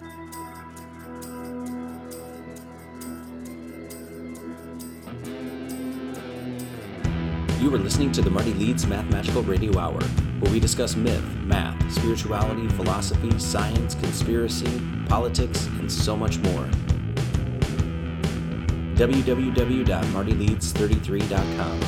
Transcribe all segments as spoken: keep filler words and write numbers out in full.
You are listening to the Marty Leeds Mathematical Radio Hour, where we discuss myth, math, spirituality, philosophy, science, conspiracy, politics, and so much more. w w w dot marty leeds thirty three dot com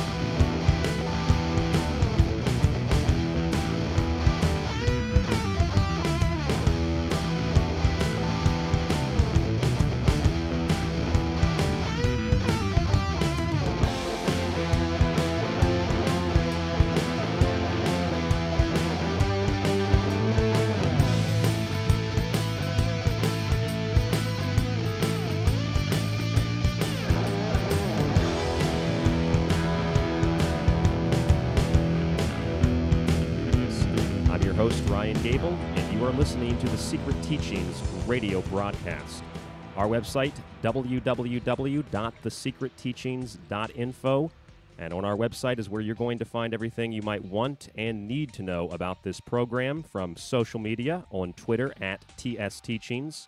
Listening to the Secret Teachings radio broadcast. Our website, w w w dot the secret teachings dot info, and on our website is where you're going to find everything you might want and need to know about this program, from social media on Twitter at T S Teachings,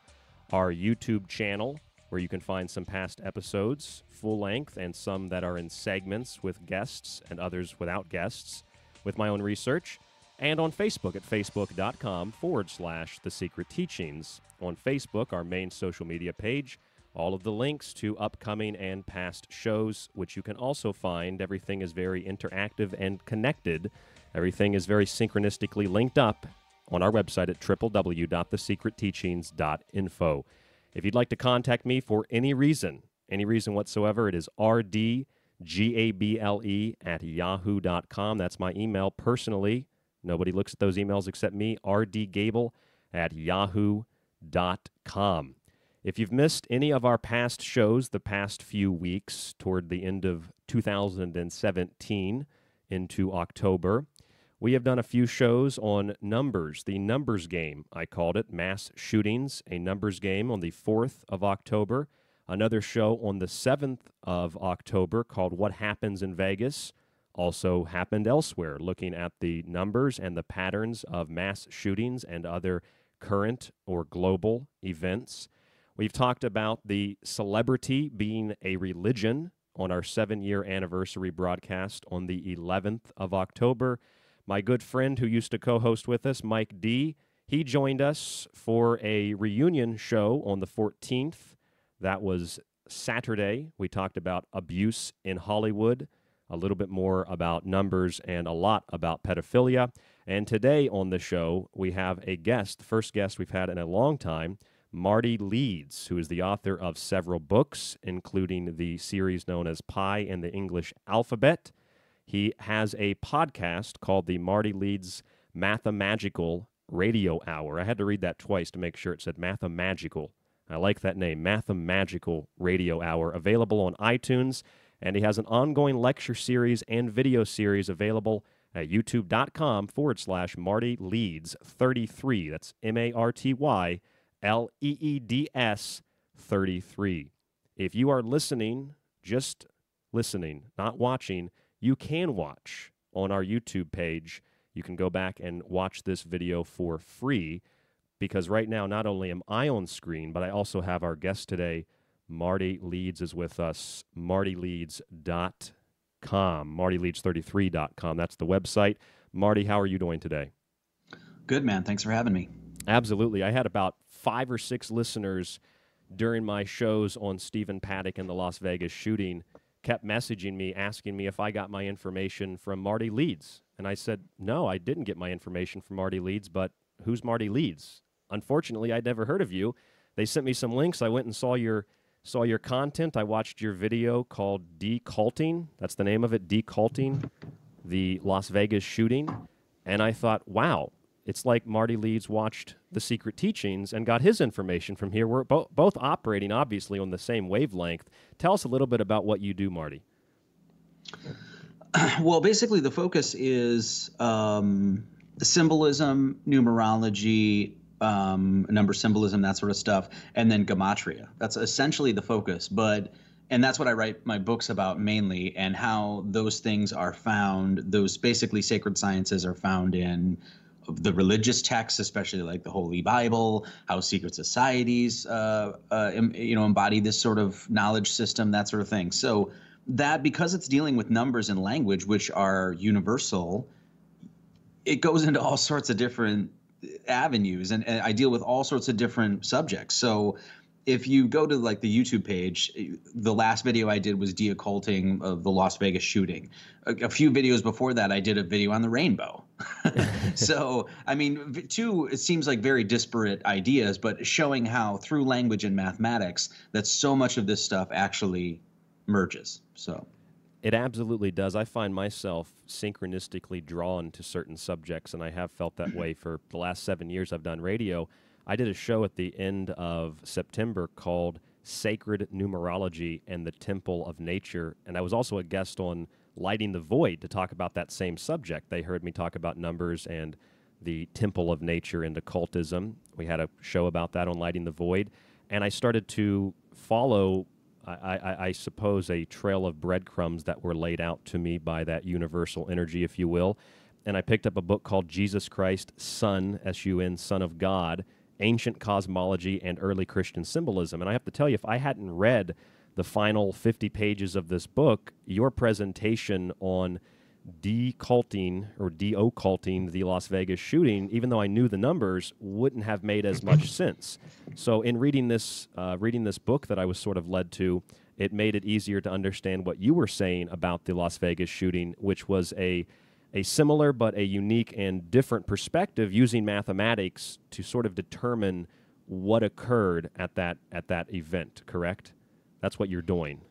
our YouTube channel where you can find some past episodes, full length, and some that are in segments with guests and others without guests, with my own research, and on Facebook at facebook.com forward slash The Secret Teachings. On Facebook, our main social media page, all of the links to upcoming and past shows, which you can also find. Everything is very interactive and connected. Everything is very synchronistically linked up on our website at w w w dot the secret teachings dot info. If you'd like to contact me for any reason, any reason whatsoever, it is rdgable at yahoo dot com. That's my email personally. Nobody looks at those emails except me, rdgable at yahoo dot com. If you've missed any of our past shows the past few weeks, toward the end of two thousand seventeen into October, we have done a few shows on numbers, the numbers game, I called it, mass shootings, a numbers game on the fourth of October, another show on the seventh of October called What Happens in Vegas, also happened elsewhere, looking at the numbers and the patterns of mass shootings and other current or global events. We've talked about the celebrity being a religion on our seven-year anniversary broadcast on the eleventh of October. My good friend who used to co-host with us, Mike D., he joined us for a reunion show on the fourteenth. That was Saturday. We talked about abuse in Hollywood, a little bit more about numbers, and a lot about pedophilia. And today on the show, we have a guest, the first guest we've had in a long time, Marty Leeds, who is the author of several books, including the series known as Pi and the English Alphabet. He has a podcast called the Marty Leeds Mathemagical Radio Hour. I had to read that twice to make sure it said Mathemagical. I like that name, Mathemagical Radio Hour, available on iTunes. And he has an ongoing lecture series and video series available at youtube.com forward slash Marty Leeds 33. That's M A R T Y L E E D S thirty-three. If you are listening, just listening, not watching, you can watch on our YouTube page. You can go back and watch this video for free, because right now not only am I on screen, but I also have our guest today, Marty Leeds, is with us, marty leeds dot com, marty leeds thirty three dot com. That's the website. Marty, how are you doing today? Good, man. Thanks for having me. Absolutely. I had about five or six listeners during my shows on Stephen Paddock and the Las Vegas shooting kept messaging me, asking me if I got my information from Marty Leeds. And I said, no, I didn't get my information from Marty Leeds, but who's Marty Leeds? Unfortunately, I'd never heard of you. They sent me some links. I went and saw your... Saw your content. I watched your video called Deculting. That's the name of it, Deculting the Las Vegas shooting. And I thought, wow, it's like Marty Leeds watched The Secret Teachings and got his information from here. We're bo- both operating, obviously, on the same wavelength. Tell us a little bit about what you do, Marty. Well, basically, the focus is um, symbolism, numerology, Um, number symbolism, that sort of stuff, and then Gematria. That's essentially the focus, but and that's what I write my books about mainly, and how those things are found, those basically sacred sciences are found in the religious texts, especially like the Holy Bible, how secret societies, uh, uh, em, you know, embody this sort of knowledge system, that sort of thing. So that, because it's dealing with numbers and language, which are universal, it goes into all sorts of different avenues, and, and I deal with all sorts of different subjects. So if you go to like the YouTube page, the last video I did was de-occulting of the Las Vegas shooting. A, a few videos before that, I did a video on the rainbow. So, I mean, two, it seems like very disparate ideas, but showing how through language and mathematics that so much of this stuff actually merges. So it absolutely does. I find myself synchronistically drawn to certain subjects, and I have felt that way for the last seven years I've done radio. I did a show at the end of September called Sacred Numerology and the Temple of Nature, and I was also a guest on Lighting the Void to talk about that same subject. They heard me talk about numbers and the Temple of Nature and occultism. We had a show about that on Lighting the Void, and I started to follow, I, I, I suppose, a trail of breadcrumbs that were laid out to me by that universal energy, if you will, and I picked up a book called Jesus Christ, Son, S U N, Son of God, Ancient Cosmology and Early Christian Symbolism. And I have to tell you, if I hadn't read the final fifty pages of this book, your presentation on de-culting or de-occulting the Las Vegas shooting, even though I knew the numbers, wouldn't have made as much sense. So in reading this, uh, reading this book that I was sort of led to, it made it easier to understand what you were saying about the Las Vegas shooting, which was a a similar but a unique and different perspective using mathematics to sort of determine what occurred at that at that event, correct? That's what you're doing.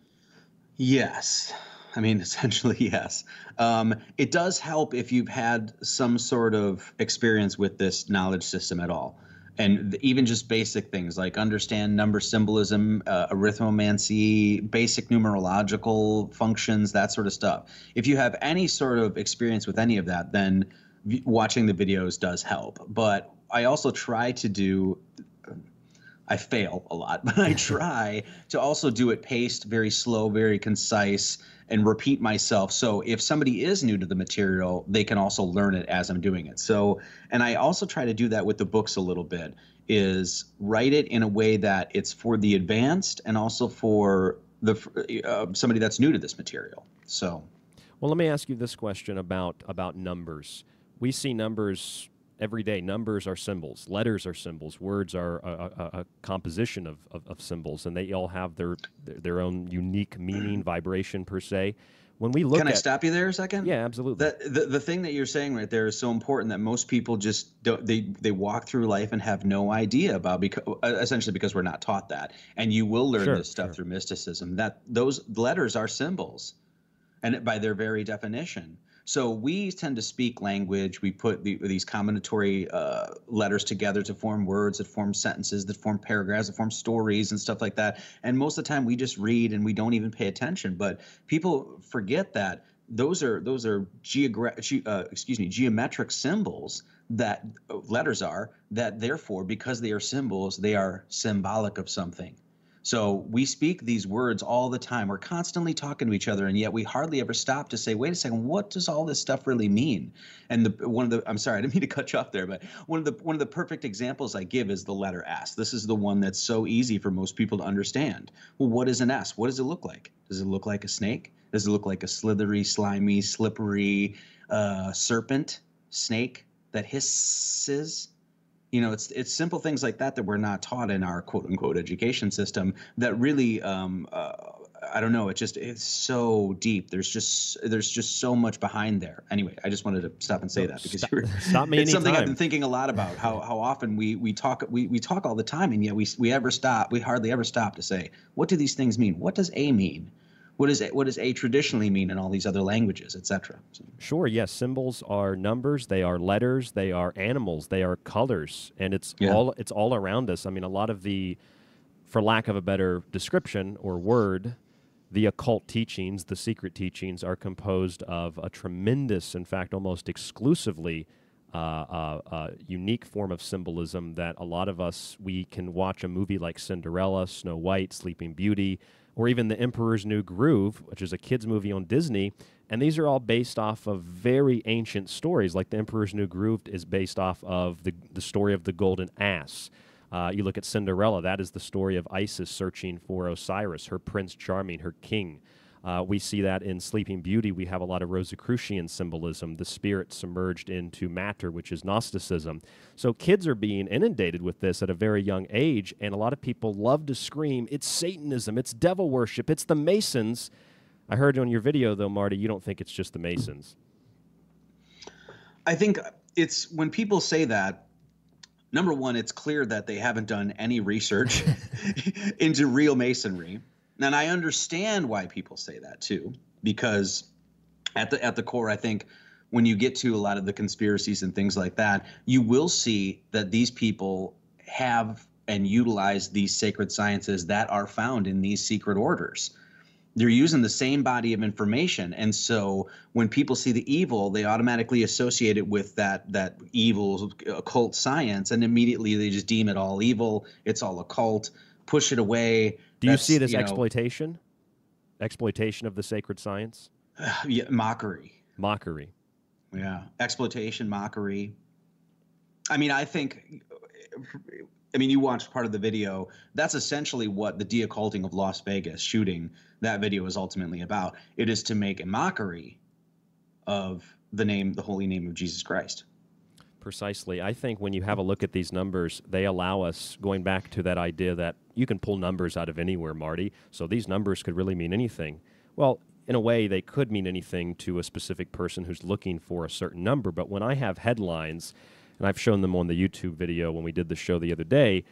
Yes. I mean, essentially, yes. Um, it does help if you've had some sort of experience with this knowledge system at all. And the, even just basic things like understand number symbolism, uh, arithmomancy, basic numerological functions, that sort of stuff. If you have any sort of experience with any of that, then v watching the videos does help. But I also try to do, I fail a lot, but I try to also do it paced, very slow, very concise, and repeat myself. So if somebody is new to the material, they can also learn it as I'm doing it. So, and I also try to do that with the books a little bit, is write it in a way that it's for the advanced and also for the uh, somebody that's new to this material. So, well, let me ask you this question about about numbers. We see numbers every day. Numbers are symbols. Letters are symbols. Words are a, a, a composition of, of, of symbols, and they all have their their own unique meaning, vibration per se. When we look, can I at, stop you there a second? Yeah, absolutely. That, the the thing that you're saying right there is so important that most people just don't, they they walk through life and have no idea about, because essentially because we're not taught that. And you will learn sure, this stuff sure. through mysticism. That those letters are symbols, and by their very definition. So we tend to speak language. We put the, these combinatory uh, letters together to form words, that form sentences, that form paragraphs, that form stories and stuff like that. And most of the time we just read and we don't even pay attention. But people forget that those are those are geogra- uh, excuse me, geometric symbols that letters are, that therefore, because they are symbols, they are symbolic of something. So we speak these words all the time. We're constantly talking to each other, and yet we hardly ever stop to say, wait a second, what does all this stuff really mean? And the, one of the, I'm sorry, I didn't mean to cut you off there, but one of the one of the perfect examples I give is the letter S. This is the one that's so easy for most people to understand. Well, what is an S? What does it look like? Does it look like a snake? Does it look like a slithery, slimy, slippery uh, serpent, snake that hisses? You know, it's it's simple things like that that we're not taught in our quote unquote education system that really, um, uh, I don't know, it just it's so deep. There's just there's just so much behind there. Anyway, I just wanted to stop and say that because stop, you're, stop me it's something time. I've been thinking a lot about how how often we we talk we we talk all the time, and yet we we ever stop we hardly ever stop to say, what do these things mean? What does A mean? What is it? What does A traditionally mean in all these other languages, et cetera? So. Sure. Yes, symbols are numbers. They are letters. They are animals. They are colors, and it's yeah. all it's all around us. I mean, a lot of the, for lack of a better description or word, the occult teachings, the secret teachings, are composed of a tremendous, in fact, almost exclusively, uh, uh, uh, unique form of symbolism that a lot of us we can watch a movie like Cinderella, Snow White, Sleeping Beauty, or even The Emperor's New Groove, which is a kids' movie on Disney, And these are all based off of very ancient stories, like The Emperor's New Groove is based off of the, the story of the Golden Ass. Uh, you look at Cinderella, that is the story of Isis searching for Osiris, her Prince Charming, her king. Uh, we see that in Sleeping Beauty. We have a lot of Rosicrucian symbolism, the spirit submerged into matter, which is Gnosticism. So kids are being inundated with this at a very young age, and a lot of people love to scream, it's Satanism, it's devil worship, it's the Masons. I heard on your video, though, Marty, you don't think it's just the Masons. I think it's when people say that, number one, it's clear that they haven't done any research into real Masonry. And I understand why people say that too, because at the at the core, I think when you get to a lot of the conspiracies and things like that, you will see that these people have and utilize these sacred sciences that are found in these secret orders. They're using the same body of information. And so when people see the evil, they automatically associate it with that that evil occult science, and immediately they just deem it all evil. It's all occult. Push it away. Do That's, you see it as you know, exploitation? Exploitation of the sacred science? Uh, yeah, mockery. Mockery. Yeah. Exploitation, mockery. I mean, I think, I mean, you watched part of the video. That's essentially what the de-occulting of Las Vegas shooting, that video is ultimately about. It is to make a mockery of the name, the holy name of Jesus Christ. Precisely. I think when you have a look at these numbers, they allow us, going back to that idea that you can pull numbers out of anywhere, Marty, so these numbers could really mean anything. Well, in a way, they could mean anything to a specific person who's looking for a certain number, but when I have headlines, and I've shown them on the YouTube video when we did the show the other day,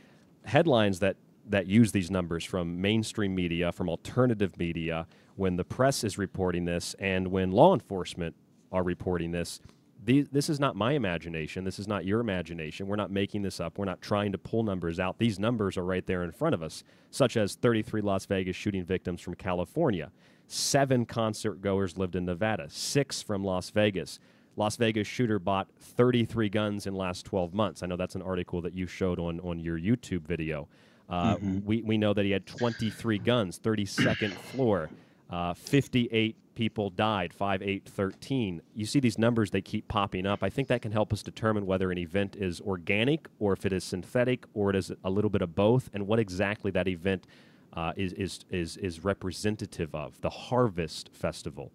headlines that, that use these numbers from mainstream media, from alternative media, when the press is reporting this and when law enforcement are reporting this, this is not my imagination. This is not your imagination. We're not making this up. We're not trying to pull numbers out. These numbers are right there in front of us, such as thirty-three Las Vegas shooting victims from California, seven concert goers lived in Nevada, six from Las Vegas. Las Vegas shooter bought thirty-three guns in last twelve months. I know that's an article that you showed on, on your YouTube video. Uh, mm-hmm. we, we know that he had twenty-three guns, thirty-second floor, uh, fifty-eight people died, five, eight, thirteen. You see these numbers, they keep popping up. I think that can help us determine whether an event is organic or if it is synthetic or it is a little bit of both, and what exactly that event uh, is, is, is, is representative of, the Harvest Festival.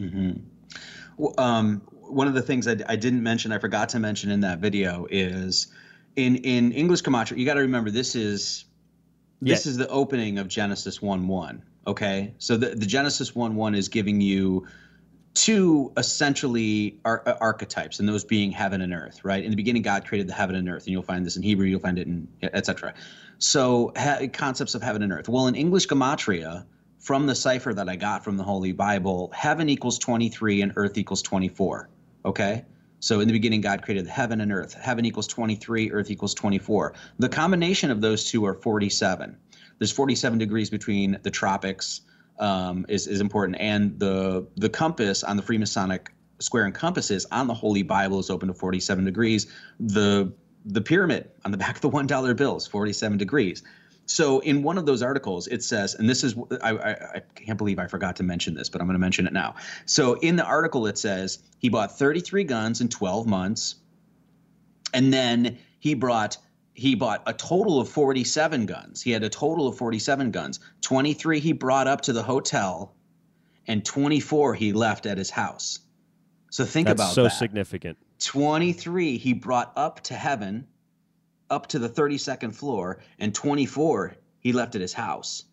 Mm-hmm. Well, um, one of the things I, I didn't mention, I forgot to mention in that video is in, in English Gematria, you got to remember this is, this yeah. is the opening of Genesis one one. Okay, so the, the Genesis one one is giving you two essentially ar archetypes, and those being heaven and earth, right? In the beginning, God created the heaven and earth, and you'll find this in Hebrew, you'll find it in et cetera. So concepts of heaven and earth. Well, in English Gematria, from the cipher that I got from the Holy Bible, heaven equals twenty-three and earth equals twenty-four, okay? So in the beginning, God created heaven and earth. Heaven equals twenty-three, earth equals twenty-four. The combination of those two are forty-seven. There's forty-seven degrees between the tropics um, is, is important. And the, the compass on the Freemasonic square and compasses on the Holy Bible is open to forty-seven degrees. The, the pyramid on the back of the one dollar bill is forty-seven degrees. So in one of those articles, it says, and this is, I, I, I can't believe I forgot to mention this, but I'm going to mention it now. So in the article, it says he bought thirty-three guns in twelve months. And then he brought He bought a total of forty-seven guns. He had a total of forty-seven guns. twenty-three he brought up to the hotel, and twenty-four he left at his house. So think about that. That's so significant. twenty-three he brought up to heaven, up to the thirty-second floor, and twenty-four he left at his house.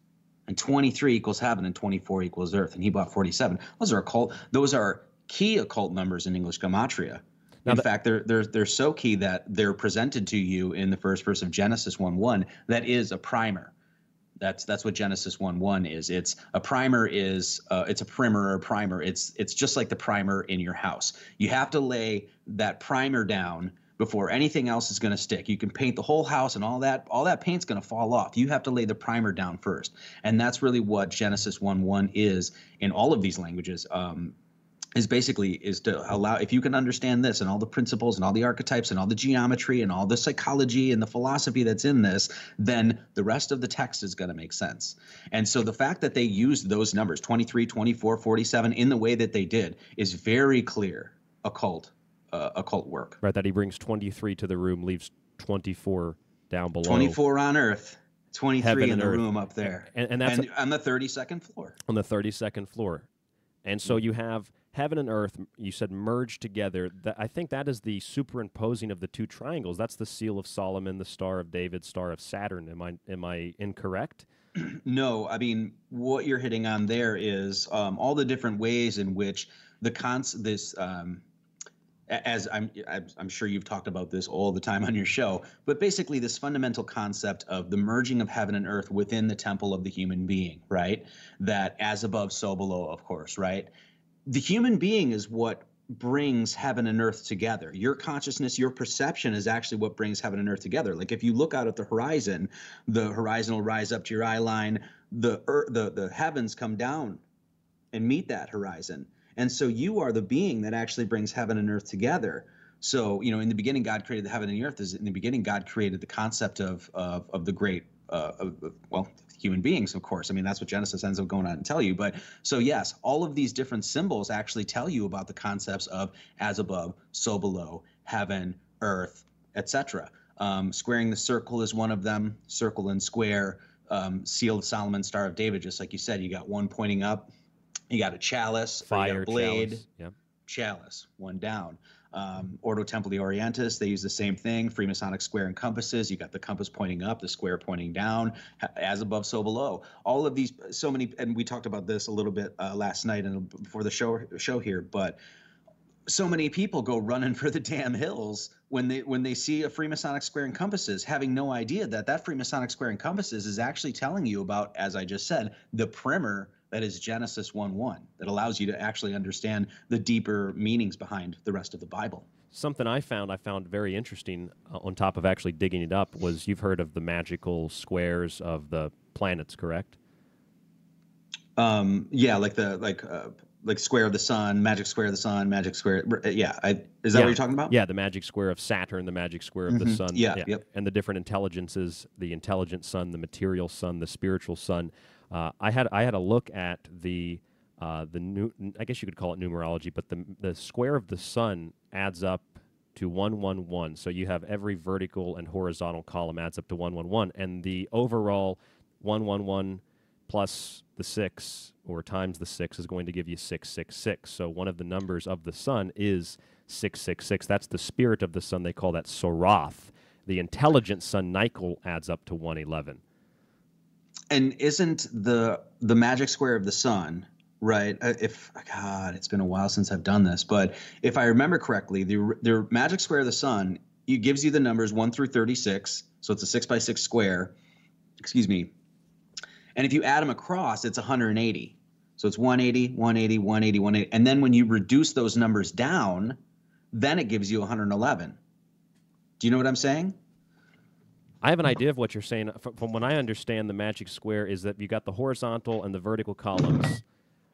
And twenty-three equals heaven, and twenty-four equals earth, and he bought forty-seven. Those are occult. Those are key occult numbers in English Gematria. In fact, they're, they're, they're so key that they're presented to you in the first verse of Genesis one one. That is a primer. That's that's what Genesis one one is. It's a primer is uh, it's a primer or a primer. It's it's just like the primer in your house. You have to lay that primer down before anything else is going to stick. You can paint the whole house and all that all that paint's going to fall off. You have to lay the primer down first, and that's really what Genesis one one is in all of these languages. Um, is basically is to allow, if you can understand this and all the principles and all the archetypes and all the geometry and all the psychology and the philosophy that's in this, then the rest of the text is going to make sense. And so the fact that they used those numbers, twenty-three, twenty-four, forty-seven, in the way that they did is very clear occult, uh, occult work. Right, that he brings twenty-three to the room, leaves twenty-four down below. twenty-four on earth. twenty-three in the room up there. And, and that's and a, on the thirty-second floor. On the thirty-second floor. And so you have heaven and earth, you said, merged together. I think that is the superimposing of the two triangles. That's the seal of Solomon, the star of David, star of Saturn. Am I, am I incorrect? No. I mean, what you're hitting on there is um, all the different ways in which the cons this um, – as I'm, I'm sure you've talked about this all the time on your show, but basically this fundamental concept of the merging of heaven and earth within the temple of the human being, right? That as above, so below, of course, right? The human being is what brings heaven and earth together. Your consciousness, your perception is actually what brings heaven and earth together. Like if you look out at the horizon, the horizon will rise up to your eye line, the, earth, the, the heavens come down and meet that horizon. And so you are the being that actually brings heaven and earth together. So, you know, in the beginning, God created the heaven and the earth. Is in the beginning, God created the concept of of, of the great, uh, of, of, well, human beings, of course. I mean, that's what Genesis ends up going on and tell you. But so, yes, all of these different symbols actually tell you about the concepts of as above, so below, heaven, earth, et cetera. Um, squaring the circle is one of them. Circle and square, um, seal of Solomon, star of David. Just like you said, you got one pointing up. You got a chalice, fire, you got a blade, chalice. Yep. Chalice, one down. Um, Ordo Templi Orientis, they use the same thing. Freemasonic square and compasses. You got the compass pointing up, the square pointing down, as above, so below. All of these, so many, and we talked about this a little bit uh, last night and before the show show here, but so many people go running for the damn hills when they when they see a Freemasonic square and compasses, having no idea that that Freemasonic square and compasses is actually telling you about, as I just said, the primer. That is Genesis one one, that allows you to actually understand the deeper meanings behind the rest of the Bible. Something I found, I found very interesting, uh, on top of actually digging it up, was you've heard of the magical squares of the planets, correct? Um, yeah, like the like uh, like square of the sun, magic square of the sun, magic square. Yeah, I, is that yeah. what you're talking about? Yeah, the magic square of Saturn, the magic square of mm-hmm. the sun. Yeah, yeah. Yep. And the different intelligences, the intelligent sun, the material sun, the spiritual sun. Uh, I had I had a look at the uh, the new, I guess you could call it numerology, but the the square of the sun adds up to one one one. So you have every vertical and horizontal column adds up to one one one, and the overall one one one plus the six or times the six is going to give you six six six. So one of the numbers of the sun is six six six. That's the spirit of the sun. They call that Sorath. The intelligent sun Nikel adds up to one eleven. And isn't the the magic square of the sun, right? If God, it's been a while since I've done this, but if I remember correctly, the the magic square of the sun, it gives you the numbers one through thirty-six, so it's a six by six square. Excuse me. And if you add them across, it's one hundred eighty. So it's one eighty, one eighty, one eighty, one eighty, and then when you reduce those numbers down, then it gives you one hundred eleven. Do you know what I'm saying? I have an idea of what you're saying. From when I understand the magic square is that you got the horizontal and the vertical columns.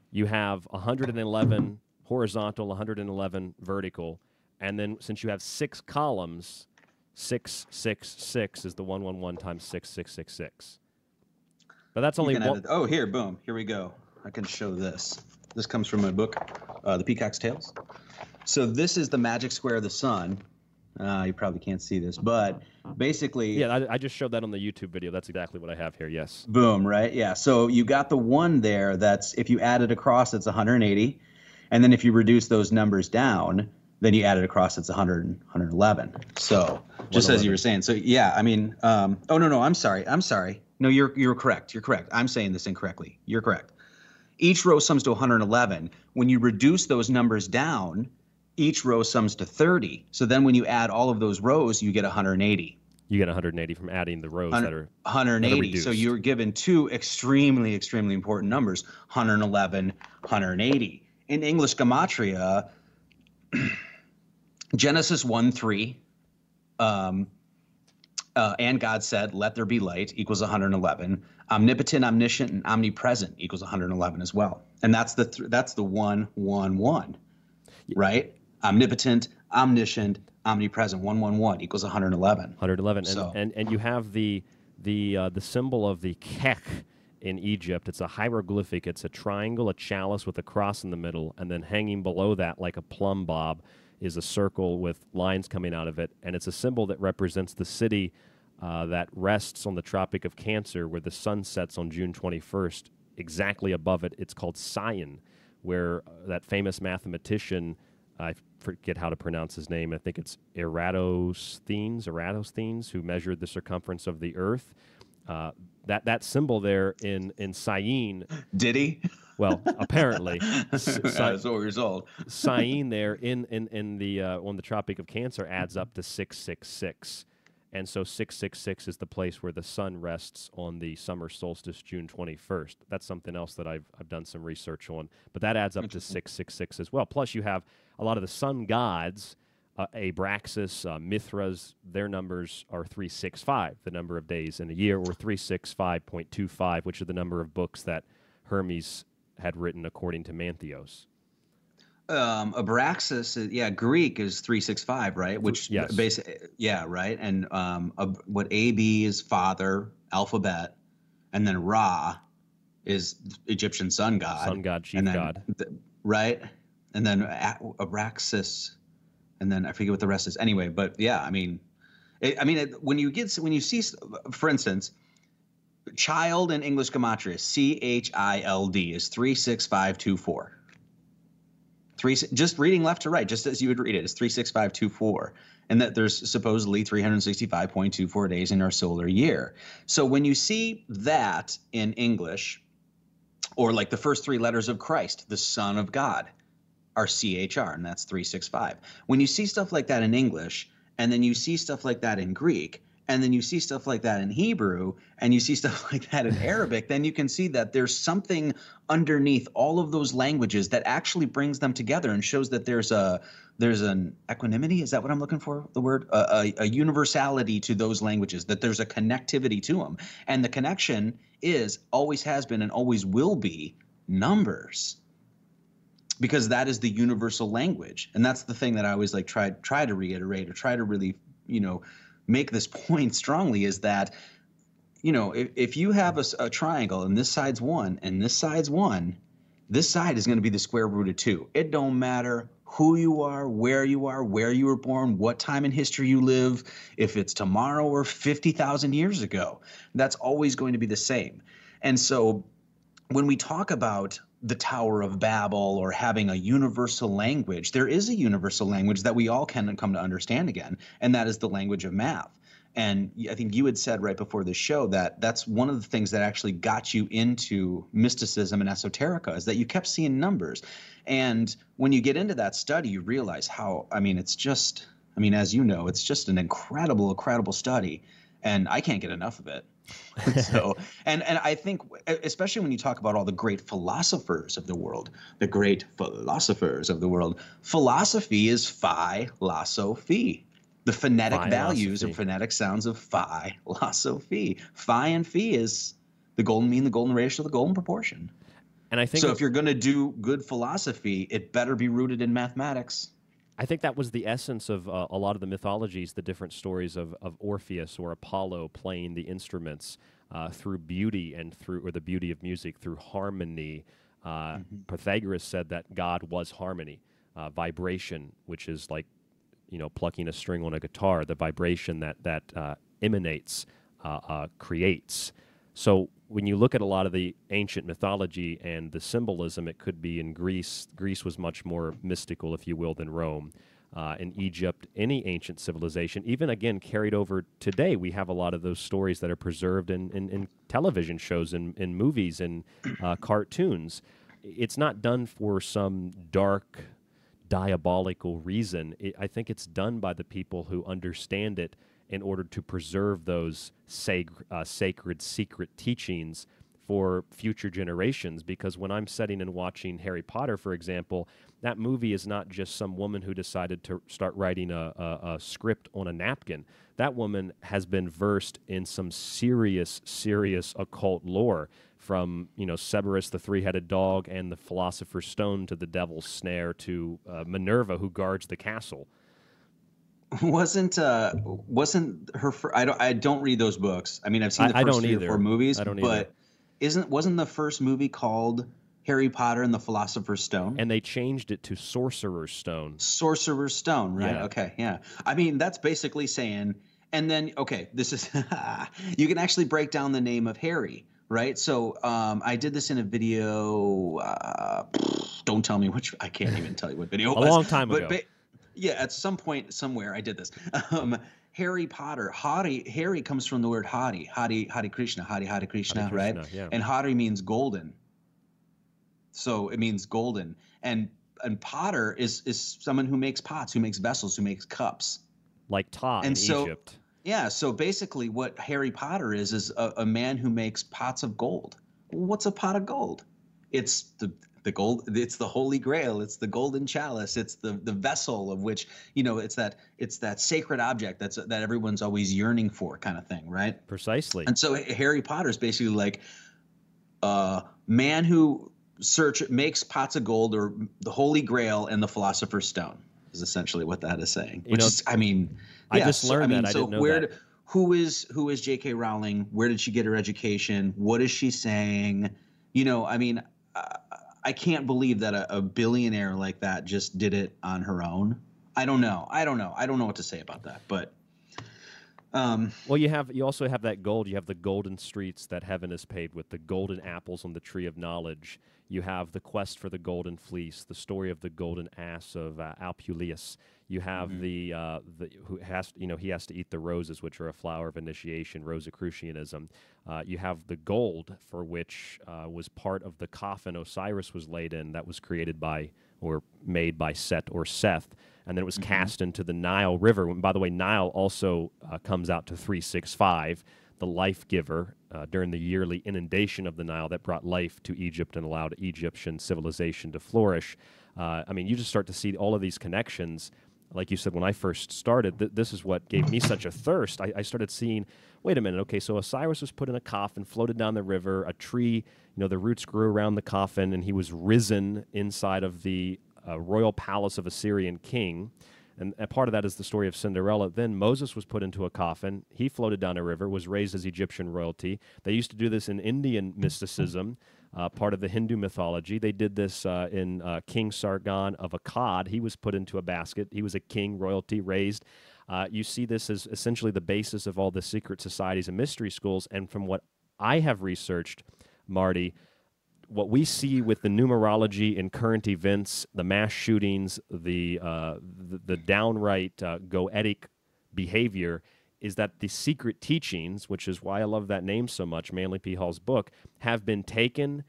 You have one hundred eleven horizontal, one hundred eleven vertical. And then since you have six columns, six six six is the one one one times six six six six. But that's only one. Oh, here, boom. Here we go. I can show this. This comes from my book, uh, The Peacock's Tales. So this is the magic square of the sun. Uh, you probably can't see this, but basically... Yeah, I, I just showed that on the YouTube video. That's exactly what I have here, yes. Boom, right? Yeah, so you got the one there that's, if you add it across, it's one hundred eighty. And then if you reduce those numbers down, then you add it across, it's one hundred, one eleven. So just as you were saying. So yeah, I mean... Um, oh, no, no, I'm sorry. I'm sorry. No, you're, you're correct. You're correct. I'm saying this incorrectly. You're correct. Each row sums to one hundred eleven. When you reduce those numbers down... Each row sums to thirty. So then when you add all of those rows, you get one hundred eighty. You get one hundred eighty from adding the rows that are one hundred eighty. That are so you're given two extremely, extremely important numbers, one eleven, one eighty. In English Gematria, Genesis one three, um, uh, and God said, let there be light, equals one hundred eleven. Omnipotent, omniscient, and omnipresent equals one hundred eleven as well. And that's the, th that's the one, one, one. right? Omnipotent, omniscient, omnipresent. one one one equals one hundred eleven. one hundred eleven. So. And, and and you have the the uh, the symbol of the kek in Egypt. It's a hieroglyphic. It's a triangle, a chalice with a cross in the middle, and then hanging below that like a plumb bob is a circle with lines coming out of it, and it's a symbol that represents the city uh, that rests on the Tropic of Cancer, where the sun sets on June twenty-first. Exactly above it, it's called Syene, where uh, that famous mathematician, I forget how to pronounce his name, I think it's Eratosthenes, Eratosthenes, who measured the circumference of the Earth. Uh, that that symbol there in in Syene. Did he? Well, apparently. I was four years old. Syene there in in in the uh, on the Tropic of Cancer adds up to six six six, and so six six six is the place where the sun rests on the summer solstice, June twenty first. That's something else that I've I've done some research on, but that adds up to six six six as well. Plus, you have a lot of the sun gods. Uh, Abraxas, uh, Mithras, their numbers are three six five, the number of days in a year, or three sixty-five point two five, which are the number of books that Hermes had written according to Mantheos. Um, Abraxas, yeah, Greek is three sixty-five, right? Which yes. Basically, yeah, right. And um, uh, what A B is father, alphabet, and then Ra is Egyptian sun god. Sun god, chief and then, god. Th right? And then Abraxas... and then I forget what the rest is. Anyway, but yeah, I mean, it, I mean, it, when you get when you see, for instance, child in English Gematria, C H I L D is three six five two four. Three. Just reading left to right, just as you would read it, is three six five two four, and that there's supposedly three hundred sixty five point two four days in our solar year. So when you see that in English, or like the first three letters of Christ, the Son of God, are C H R, and that's three six five. When you see stuff like that in English, and then you see stuff like that in Greek, and then you see stuff like that in Hebrew, and you see stuff like that in Arabic, then you can see that there's something underneath all of those languages that actually brings them together and shows that there's a there's an equanimity. Is that what I'm looking for? The word a, a, a universality to those languages, that there's a connectivity to them, and the connection is always has been and always will be numbers. Because that is the universal language, and that's the thing that I always like try try to reiterate or try to really, you know, make this point strongly is that, you know, if, if you have a, a triangle and this side's one and this side's one, this side is going to be the square root of two. It don't matter who you are, where you are, where you were born, what time in history you live, if it's tomorrow or fifty thousand years ago. That's always going to be the same. And so when we talk about the Tower of Babel or having a universal language, there is a universal language that we all can come to understand again, and that is the language of math. And I think you had said right before the show that that's one of the things that actually got you into mysticism and esoterica, is that you kept seeing numbers. And when you get into that study, you realize how, I mean, it's just, I mean, as you know, it's just an incredible, incredible study, and I can't get enough of it. so and and I think, especially when you talk about all the great philosophers of the world, the great philosophers of the world, philosophy is phi-losso-phi. The phonetic phi values and phonetic sounds of phi-losso-phi. Phi and phi is the golden mean, the golden ratio, the golden proportion. And I think so. If you're going to do good philosophy, it better be rooted in mathematics. I think that was the essence of uh, a lot of the mythologies, the different stories of, of Orpheus or Apollo playing the instruments uh, through beauty and through, or the beauty of music, through harmony. Uh, mm-hmm. Pythagoras said that God was harmony, uh, vibration, which is like, you know, plucking a string on a guitar, the vibration that, that uh, emanates, uh, uh, creates. So when you look at a lot of the ancient mythology and the symbolism, it could be in Greece. Greece was much more mystical, if you will, than Rome. Uh, in Egypt, any ancient civilization, even again carried over today, we have a lot of those stories that are preserved in, in, in television shows, in, in movies, in uh, cartoons. It's not done for some dark, diabolical reason. It, I think it's done by the people who understand it, in order to preserve those sag uh, sacred secret teachings for future generations. Because when I'm sitting and watching Harry Potter, for example, that movie is not just some woman who decided to start writing a, a, a script on a napkin. That woman has been versed in some serious, serious occult lore from, you know, Cerberus, the three-headed dog, and the Philosopher's Stone to the Devil's Snare to uh, Minerva, who guards the castle. Wasn't uh, wasn't her? Fir I don't. I don't read those books. I mean, I've seen the I, first I don't three either. or four movies. I don't but either. Isn't wasn't the first movie called Harry Potter and the Philosopher's Stone? And they changed it to Sorcerer's Stone. Sorcerer's Stone, right? Yeah. Okay, yeah. I mean, that's basically saying. And then, okay, this is you can actually break down the name of Harry. Right. So um, I did this in a video. Uh, don't tell me which. I can't even tell you what video it was. A long time ago. But, but, yeah. At some point somewhere I did this. Um, Harry Potter. Hari. Harry comes from the word Hari. Hari. Hari Krishna. Hari. Hari Krishna. Hari Krishna, right. Yeah. And Hari means golden. So it means golden. And and Potter is is someone who makes pots, who makes vessels, who makes cups. Like Ta in so, Egypt. Yeah, so basically what Harry Potter is is a, a man who makes pots of gold. What's a pot of gold? It's the the gold. It's the Holy Grail. It's the golden chalice. It's the the vessel of which, you know, it's that it's that sacred object that's that everyone's always yearning for, kind of thing, right? Precisely. And so Harry Potter is basically like a man who search makes pots of gold, or the Holy Grail and the Philosopher's Stone. Is essentially what that is saying. Which you know, is, I mean, I yeah, just learned so, I mean, that. So I didn't know where that. Do, who is who is J K Rowling? Where did she get her education? What is she saying? You know, I mean, uh, I can't believe that a, a billionaire like that just did it on her own. I don't know. I don't know. I don't know what to say about that. But um, well, you have you also have that gold. You have the golden streets that heaven is paved with, the golden apples on the tree of knowledge. You have the quest for the golden fleece, the story of the golden ass of uh, Alpulius. You have mm-hmm. the uh, the who has you know he has to eat the roses, which are a flower of initiation, Rosicrucianism. Uh, you have the gold for which uh, was part of the coffin Osiris was laid in, that was created by or made by Set or Seth, and then it was mm-hmm. cast into the Nile River. And by the way, Nile also uh, comes out to three six five. The life giver uh, during the yearly inundation of the Nile that brought life to Egypt and allowed Egyptian civilization to flourish. Uh, I mean, you just start to see all of these connections. Like you said, when I first started, th this is what gave me such a thirst. I, I started seeing, wait a minute, okay, so Osiris was put in a coffin, floated down the river, a tree, you know, the roots grew around the coffin, and he was risen inside of the uh, royal palace of a Syrian king. And a part of that is the story of Cinderella. Then Moses was put into a coffin. He floated down a river, was raised as Egyptian royalty. They used to do this in Indian mysticism, uh, part of the Hindu mythology. They did this uh, in uh, King Sargon of Akkad. He was put into a basket. He was a king, royalty, raised. Uh, you see this as essentially the basis of all the secret societies and mystery schools. And from what I have researched, Marty, what we see with the numerology and current events, the mass shootings, the uh, the, the downright uh, goetic behavior, is that the secret teachings, which is why I love that name so much, Manly P. Hall's book, have been taken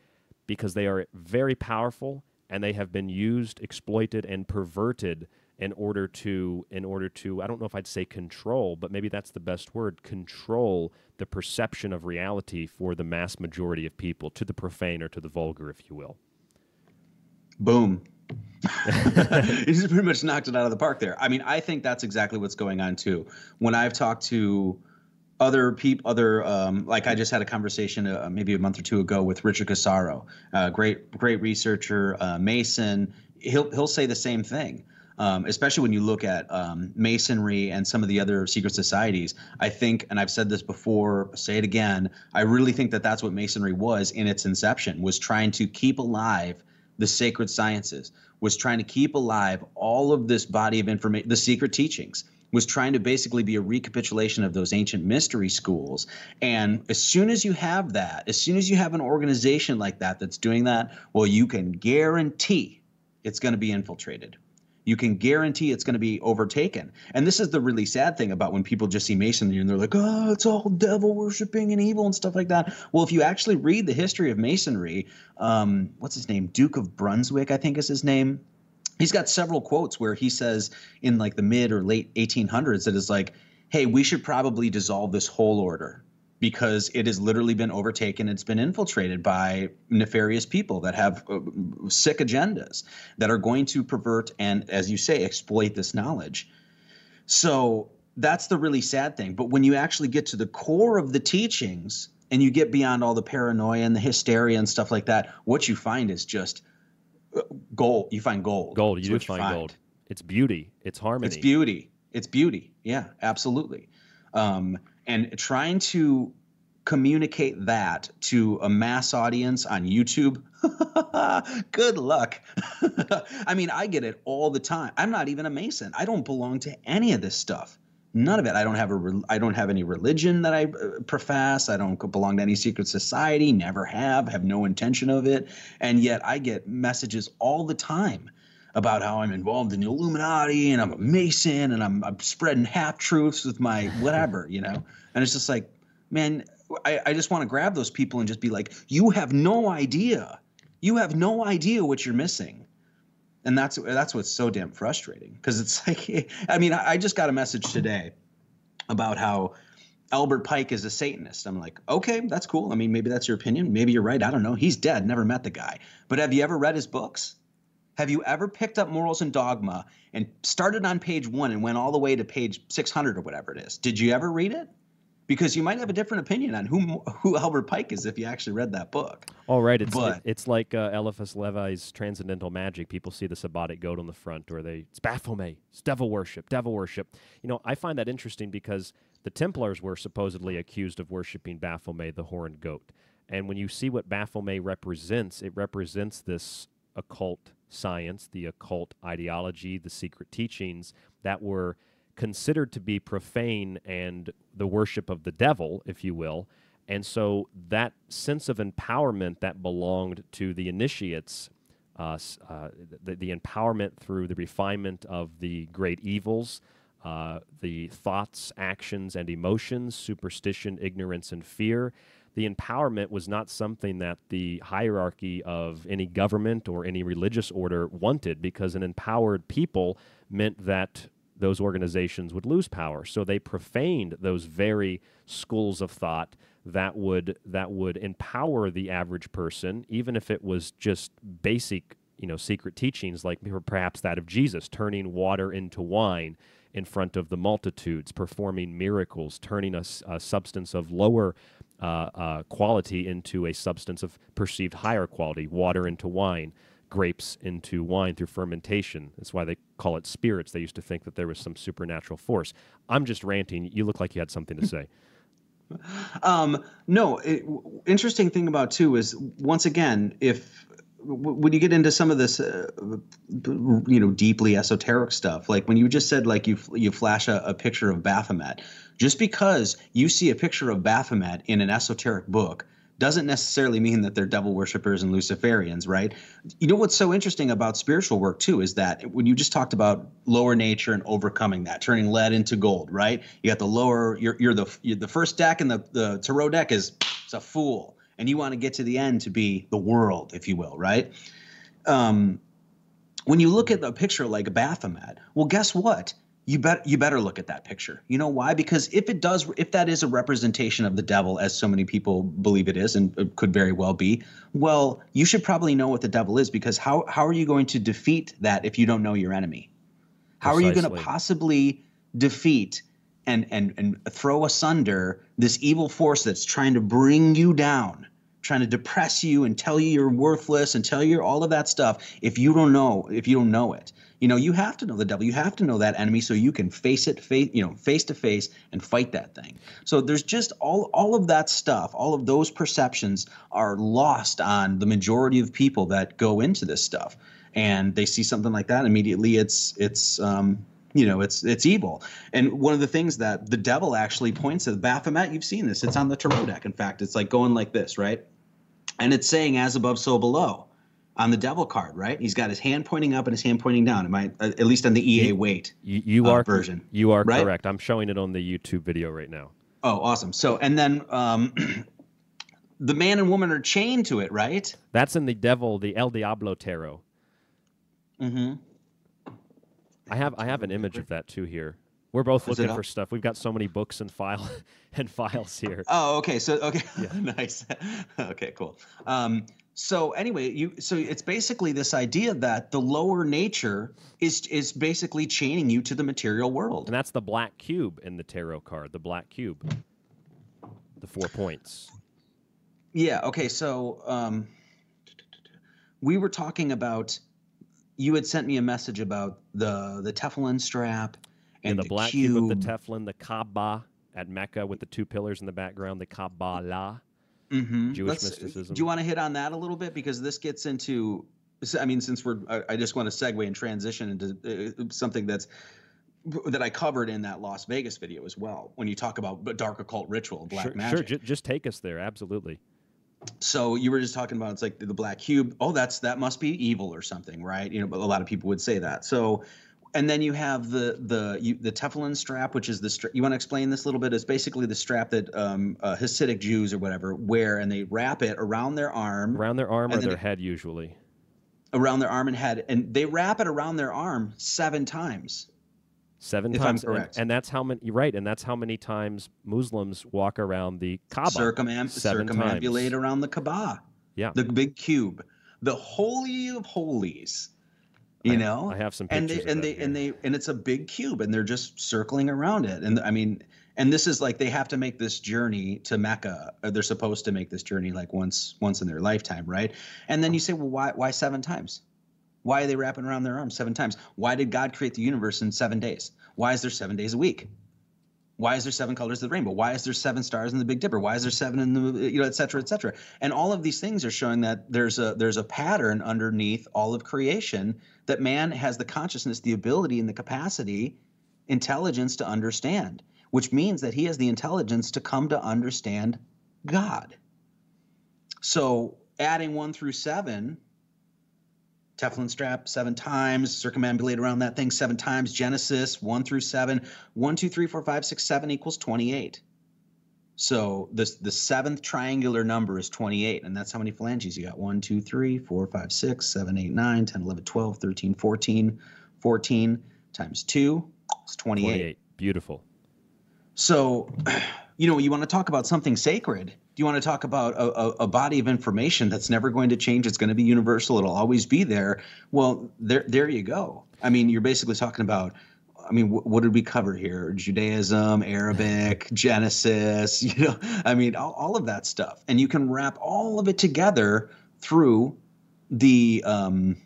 because they are very powerful and they have been used, exploited, and perverted in order to, in order to, I don't know if I'd say control, but maybe that's the best word, control the perception of reality for the mass majority of people, to the profane or to the vulgar, if you will. Boom. He's pretty much knocked it out of the park there. I mean, I think that's exactly what's going on too. When I've talked to other people, other, um, like I just had a conversation uh, maybe a month or two ago with Richard Cassaro, uh, great, great researcher, uh, Mason, he'll, he'll say the same thing. Um, especially when you look at um, Masonry and some of the other secret societies, I think, and I've said this before, say it again, I really think that that's what Masonry was in its inception, was trying to keep alive the sacred sciences, was trying to keep alive all of this body of information, the secret teachings, was trying to basically be a recapitulation of those ancient mystery schools. And as soon as you have that, as soon as you have an organization like that that's doing that, well, you can guarantee it's going to be infiltrated. You can guarantee it's going to be overtaken. And this is the really sad thing about when people just see Masonry and they're like, oh, it's all devil worshiping and evil and stuff like that. Well, if you actually read the history of Masonry, um, what's his name? Duke of Brunswick, I think is his name. He's got several quotes where he says in like the mid or late eighteen hundreds that is like, hey, we should probably dissolve this whole order, because it has literally been overtaken. It's been infiltrated by nefarious people that have uh, sick agendas that are going to pervert and, as you say, exploit this knowledge. So that's the really sad thing. But when you actually get to the core of the teachings, and you get beyond all the paranoia and the hysteria and stuff like that, what you find is just gold. You find gold. Gold. You do find, find gold. It's beauty. It's harmony. It's beauty. It's beauty. Yeah, absolutely. Um, and trying to communicate that to a mass audience on YouTube, good luck. I mean, I get it all the time. I'm not even a Mason. I don't belong to any of this stuff. None of it. I don't have a, I don't have any religion that I profess. I don't belong to any secret society, never have, have no intention of it. And yet I get messages all the time about how I'm involved in the Illuminati and I'm a Mason and I'm, I'm spreading half-truths with my whatever, you know? And it's just like, man, I, I just want to grab those people and just be like, you have no idea. You have no idea what you're missing. And that's that's what's so damn frustrating, because it's like, I mean, I just got a message today about how Albert Pike is a Satanist. I'm like, okay, that's cool. I mean, maybe that's your opinion. Maybe you're right. I don't know. He's dead. Never met the guy. But have you ever read his books? Have you ever picked up Morals and Dogma and started on page one and went all the way to page six hundred or whatever it is? Did you ever read it? Because you might have a different opinion on who who Albert Pike is if you actually read that book. All right, it's but, it, it's like uh, Eliphas Levi's Transcendental Magic. People see the Sabbatic goat on the front, or they it's Baphomet, it's devil worship, devil worship. You know, I find that interesting because the Templars were supposedly accused of worshiping Baphomet, the horned goat. And when you see what Baphomet represents, it represents this occult science, the occult ideology, the secret teachings that were considered to be profane and the worship of the devil, if you will. And so that sense of empowerment that belonged to the initiates, uh, uh, the, the empowerment through the refinement of the great evils, uh, the thoughts, actions, and emotions, superstition, ignorance, and fear, the empowerment was not something that the hierarchy of any government or any religious order wanted, because an empowered people meant that those organizations would lose power. So they profaned those very schools of thought that would that would empower the average person, even if it was just basic, you know, secret teachings like perhaps that of Jesus, turning water into wine in front of the multitudes, performing miracles, turning a, a substance of lower uh, uh, quality into a substance of perceived higher quality, water into wine, grapes into wine through fermentation. That's why they call it spirits. They used to think that there was some supernatural force. I'm just ranting. You look like you had something to say. um, no, it, interesting thing about too is, once again, if when you get into some of this, uh, you know, deeply esoteric stuff, like when you just said, like you you flash a, a picture of Baphomet, just because you see a picture of Baphomet in an esoteric book doesn't necessarily mean that they're devil worshipers and Luciferians, right? You know what's so interesting about spiritual work too is that when you just talked about lower nature and overcoming that, turning lead into gold, right? You got the lower, you're, you're the you're the first deck, and the, the tarot deck is it's a fool, and you want to get to the end to be the world, if you will, right? Um, when you look at a picture like Baphomet, well, guess what? You bet. You better look at that picture. You know why? Because if it does, if that is a representation of the devil, as so many people believe it is, and it could very well be, well, you should probably know what the devil is, because how how are you going to defeat that if you don't know your enemy? How Precisely. Are you going to possibly defeat and and and throw asunder this evil force that's trying to bring you down, trying to depress you and tell you you're worthless and tell you all of that stuff if you don't know if you don't know it? You know, you have to know the devil. You have to know that enemy so you can face it, face, you know, face to face and fight that thing. So there's just all all of that stuff. All of those perceptions are lost on the majority of people that go into this stuff, and they see something like that immediately. It's it's um, you know, it's it's evil. And one of the things that the devil actually points at, Baphomet, you've seen this. It's on the tarot deck. In fact, it's like going like this, right? And it's saying as above, so below. On the devil card, right? He's got his hand pointing up and his hand pointing down. Am I, uh, at least on the E A weight you, you uh, are, version? You are right? Correct. I'm showing it on the YouTube video right now. Oh, awesome. So, and then um, the man and woman are chained to it, right? That's in the devil, the El Diablo tarot. Mm-hmm. I have I have an image of that too here. We're both looking for stuff. We've got so many books and file and files here. Oh, okay. So, okay, yeah. Nice. Okay, cool. Um, So anyway, you so it's basically this idea that the lower nature is is basically chaining you to the material world. And that's the black cube in the tarot card, the black cube. The four points. Yeah. Okay. So um, we were talking about, you had sent me a message about the the Teflon strap and yeah, the, the black cube. cube with the Teflon, the Kaaba at Mecca with the two pillars in the background, the Kabbalah, mm-hmm. Jewish Let's, mysticism. Do you want to hit on that a little bit? Because this gets into, I mean, since we're, I, I just want to segue and transition into uh, something that's, that I covered in that Las Vegas video as well, when you talk about dark occult ritual, black sure, magic. Sure, J just take us there, absolutely. So you were just talking about, it's like the black cube, oh, that's that must be evil or something, right? You know, but a lot of people would say that. So, and then you have the the you, the Teflon strap, which is the strap. You want to explain this a little bit? It's basically the strap that um, uh, Hasidic Jews or whatever wear, and they wrap it around their arm. Around their arm or their head, usually. Around their arm and head, and they wrap it around their arm seven times. Seven if times, I'm correct. And, and that's how many. You're right, and that's how many times Muslims walk around the Kaaba. Circumamb Seven circumambulate times. around the Kaaba. Yeah, the big cube, the holy of holies. You I, know, I have some pictures. And they, and, they, and they and they and it's a big cube, and they're just circling around it. And I mean, and this is like they have to make this journey to Mecca. Or they're supposed to make this journey like once once in their lifetime, right? And then you say, well, why why seven times? Why are they wrapping around their arms seven times? Why did God create the universe in seven days? Why is there seven days a week? Why is there seven colors of the rainbow? Why is there seven stars in the Big Dipper? Why is there seven in the, you know, et cetera, et cetera? And all of these things are showing that there's a there's a pattern underneath all of creation that man has the consciousness, the ability, and the capacity, intelligence to understand, which means that he has the intelligence to come to understand God. So adding one through seven, Teflon strap seven times, circumambulate around that thing seven times, Genesis one through seven, one, two, three, four, five, six, seven equals twenty-eight. So this, the seventh triangular number is twenty-eight, and that's how many phalanges you got. One, two, three, four, five, six, seven, eight, nine, ten, eleven, twelve, thirteen, fourteen, fourteen times two is twenty-eight. twenty-eight. Beautiful. So, you know, you want to talk about something sacred. Do you want to talk about a, a, a body of information that's never going to change? It's going to be universal. It'll always be there. Well, there, there you go. I mean, you're basically talking about, I mean, wh what did we cover here? Judaism, Arabic, Genesis, you know, I mean, all, all of that stuff. And you can wrap all of it together through the, um,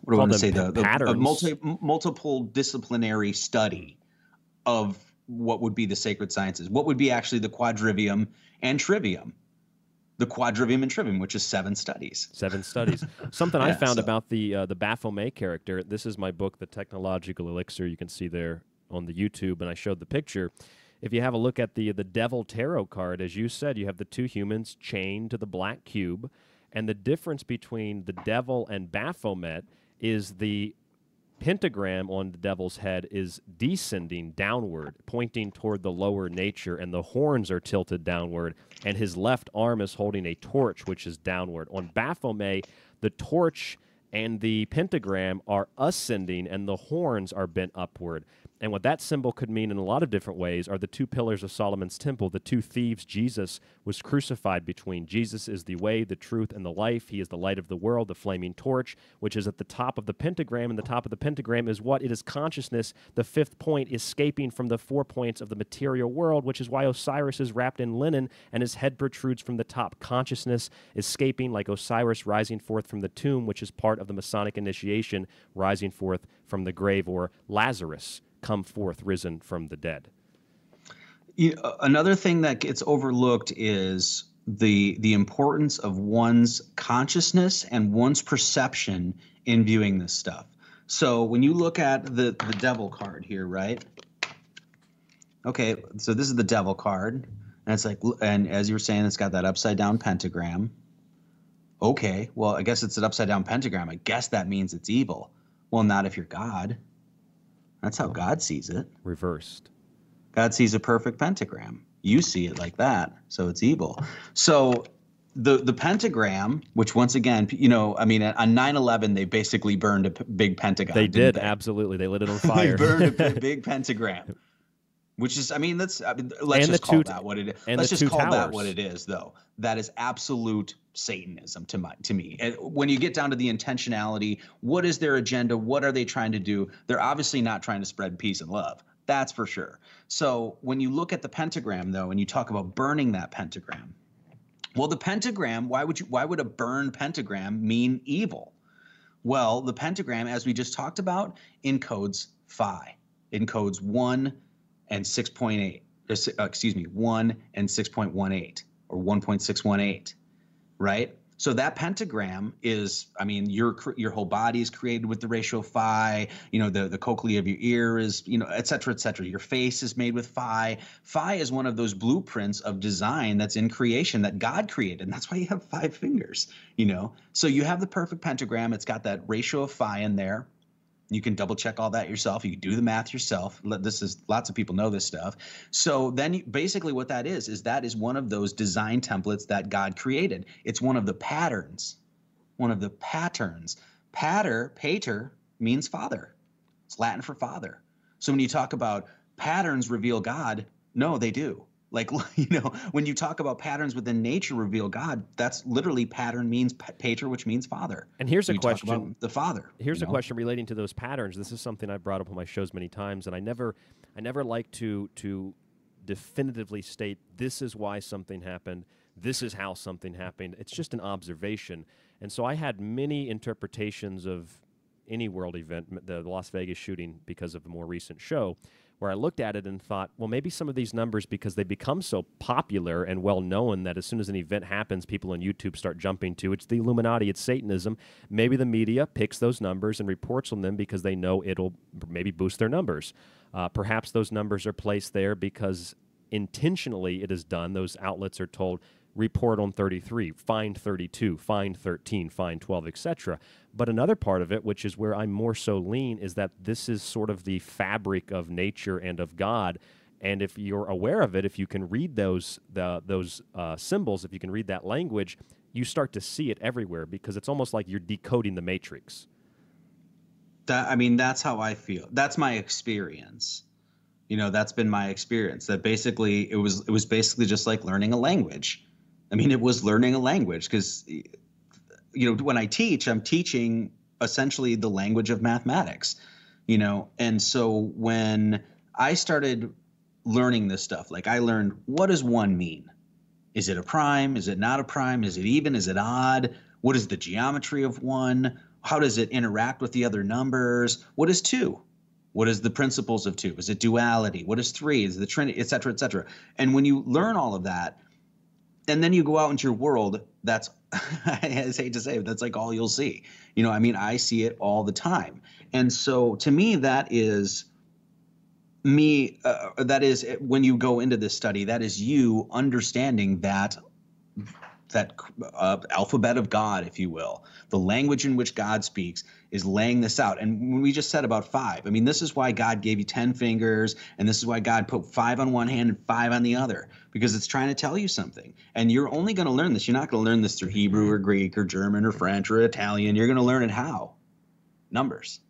what do I want to say? The, the multi, multiple disciplinary study of what would be the sacred sciences. What would be actually the quadrivium and trivium, the quadrivium and trivium, which is seven studies. Seven studies. Something yeah, I found so. about the uh, the Baphomet character. This is my book, The Technological Elixir. You can see there on the YouTube, and I showed the picture. If you have a look at the the Devil Tarot card, as you said, you have the two humans chained to the black cube, and the difference between the devil and Baphomet is the pentagram on the devil's head is descending downward, pointing toward the lower nature, and the horns are tilted downward, and his left arm is holding a torch, which is downward. On Baphomet, the torch and the pentagram are ascending, and the horns are bent upward. And what that symbol could mean in a lot of different ways are the two pillars of Solomon's temple, the two thieves Jesus was crucified between. Jesus is the way, the truth, and the life. He is the light of the world, the flaming torch, which is at the top of the pentagram. And the top of the pentagram is what? It is consciousness, the fifth point, escaping from the four points of the material world, which is why Osiris is wrapped in linen and his head protrudes from the top. Consciousness escaping like Osiris rising forth from the tomb, which is part of the Masonic initiation, rising forth from the grave, or Lazarus, come forth, risen from the dead. You know, another thing that gets overlooked is the the importance of one's consciousness and one's perception in viewing this stuff. So when you look at the, the devil card here, right? Okay, so this is the devil card. And it's like, and as you were saying, it's got that upside down pentagram. Okay, well, I guess it's an upside down pentagram. I guess that means it's evil. Well, not if you're God. That's how God sees it. Reversed. God sees a perfect pentagram. You see it like that, so it's evil. So the the pentagram, which once again, you know, I mean, on nine eleven, they basically burned a p big pentagon. They did, they? absolutely. They lit it on fire. They burned a big pentagram, which is, I mean, that's, I mean, let's and just call that what it is. Let's just call towers. that what it is, though. That is absolute Satanism to my, to me. And when you get down to the intentionality, what is their agenda? What are they trying to do? They're obviously not trying to spread peace and love. That's for sure. So when you look at the pentagram, though, and you talk about burning that pentagram, Well, the pentagram, why would you, why would a burned pentagram mean evil? Well, the pentagram, as we just talked about, encodes Phi, encodes one and six point eight, uh, excuse me, one and six point one eight or one point six one eight, right? So that pentagram is, I mean, your your whole body is created with the ratio Phi, you know, the, the cochlea of your ear is, you know, et cetera, et cetera. Your face is made with Phi. Phi is one of those blueprints of design that's in creation that God created. And that's why you have five fingers, you know. So you have the perfect pentagram. It's got that ratio of Phi in there. You can double check all that yourself. You can do the math yourself. This is, lots of people know this stuff. So then you, basically what that is, is that is one of those design templates that God created. It's one of the patterns, one of the patterns. Pater, pater means father. It's Latin for father. So when you talk about patterns reveal God, no, they do. Like, you know, when you talk about patterns within nature reveal God, that's literally pattern means pater, which means father. And here's a question. The father. Here's a question relating to those patterns. This is something I brought up on my shows many times, and I never I never like to to definitively state this is why something happened, this is how something happened. It's just an observation. And so I had many interpretations of any world event, the Las Vegas shooting because of a more recent show, where I looked at it and thought, well, maybe some of these numbers, because they become so popular and well-known that as soon as an event happens, people on YouTube start jumping to, it's the Illuminati, it's Satanism. Maybe the media picks those numbers and reports on them because they know it'll maybe boost their numbers. Uh, perhaps those numbers are placed there because intentionally it is done. Those outlets are told, report on thirty-three, find thirty-two, find thirteen, find twelve, et cetera. But another part of it, which is where I'm more so lean, is that this is sort of the fabric of nature and of God. And if you're aware of it, if you can read those the, those uh, symbols, if you can read that language, you start to see it everywhere because it's almost like you're decoding the matrix. That, I mean, that's how I feel. That's my experience. You know, that's been my experience. That basically, it was it was basically just like learning a language. I mean, it was learning a language because, you know, when I teach, I'm teaching essentially the language of mathematics, you know. And so when I started learning this stuff, like I learned, what does one mean? Is it a prime? Is it not a prime? Is it even? Is it odd? What is the geometry of one? How does it interact with the other numbers? What is two? What is the principles of two? Is it duality? What is three? Is it the trinity, et cetera, et cetera. And when you learn all of that, and then you go out into your world, that's, I hate to say it, that's like all you'll see. You know, I mean, I see it all the time. And so to me, that is me, uh, that is when you go into this study, that is you understanding that, that uh, alphabet of God, if you will, the language in which God speaks is laying this out. And when we just said about five, I mean, this is why God gave you ten fingers, and this is why God put five on one hand and five on the other, because it's trying to tell you something. And you're only going to learn this. You're not going to learn this through Hebrew or Greek or German or French or Italian. You're going to learn it how? Numbers.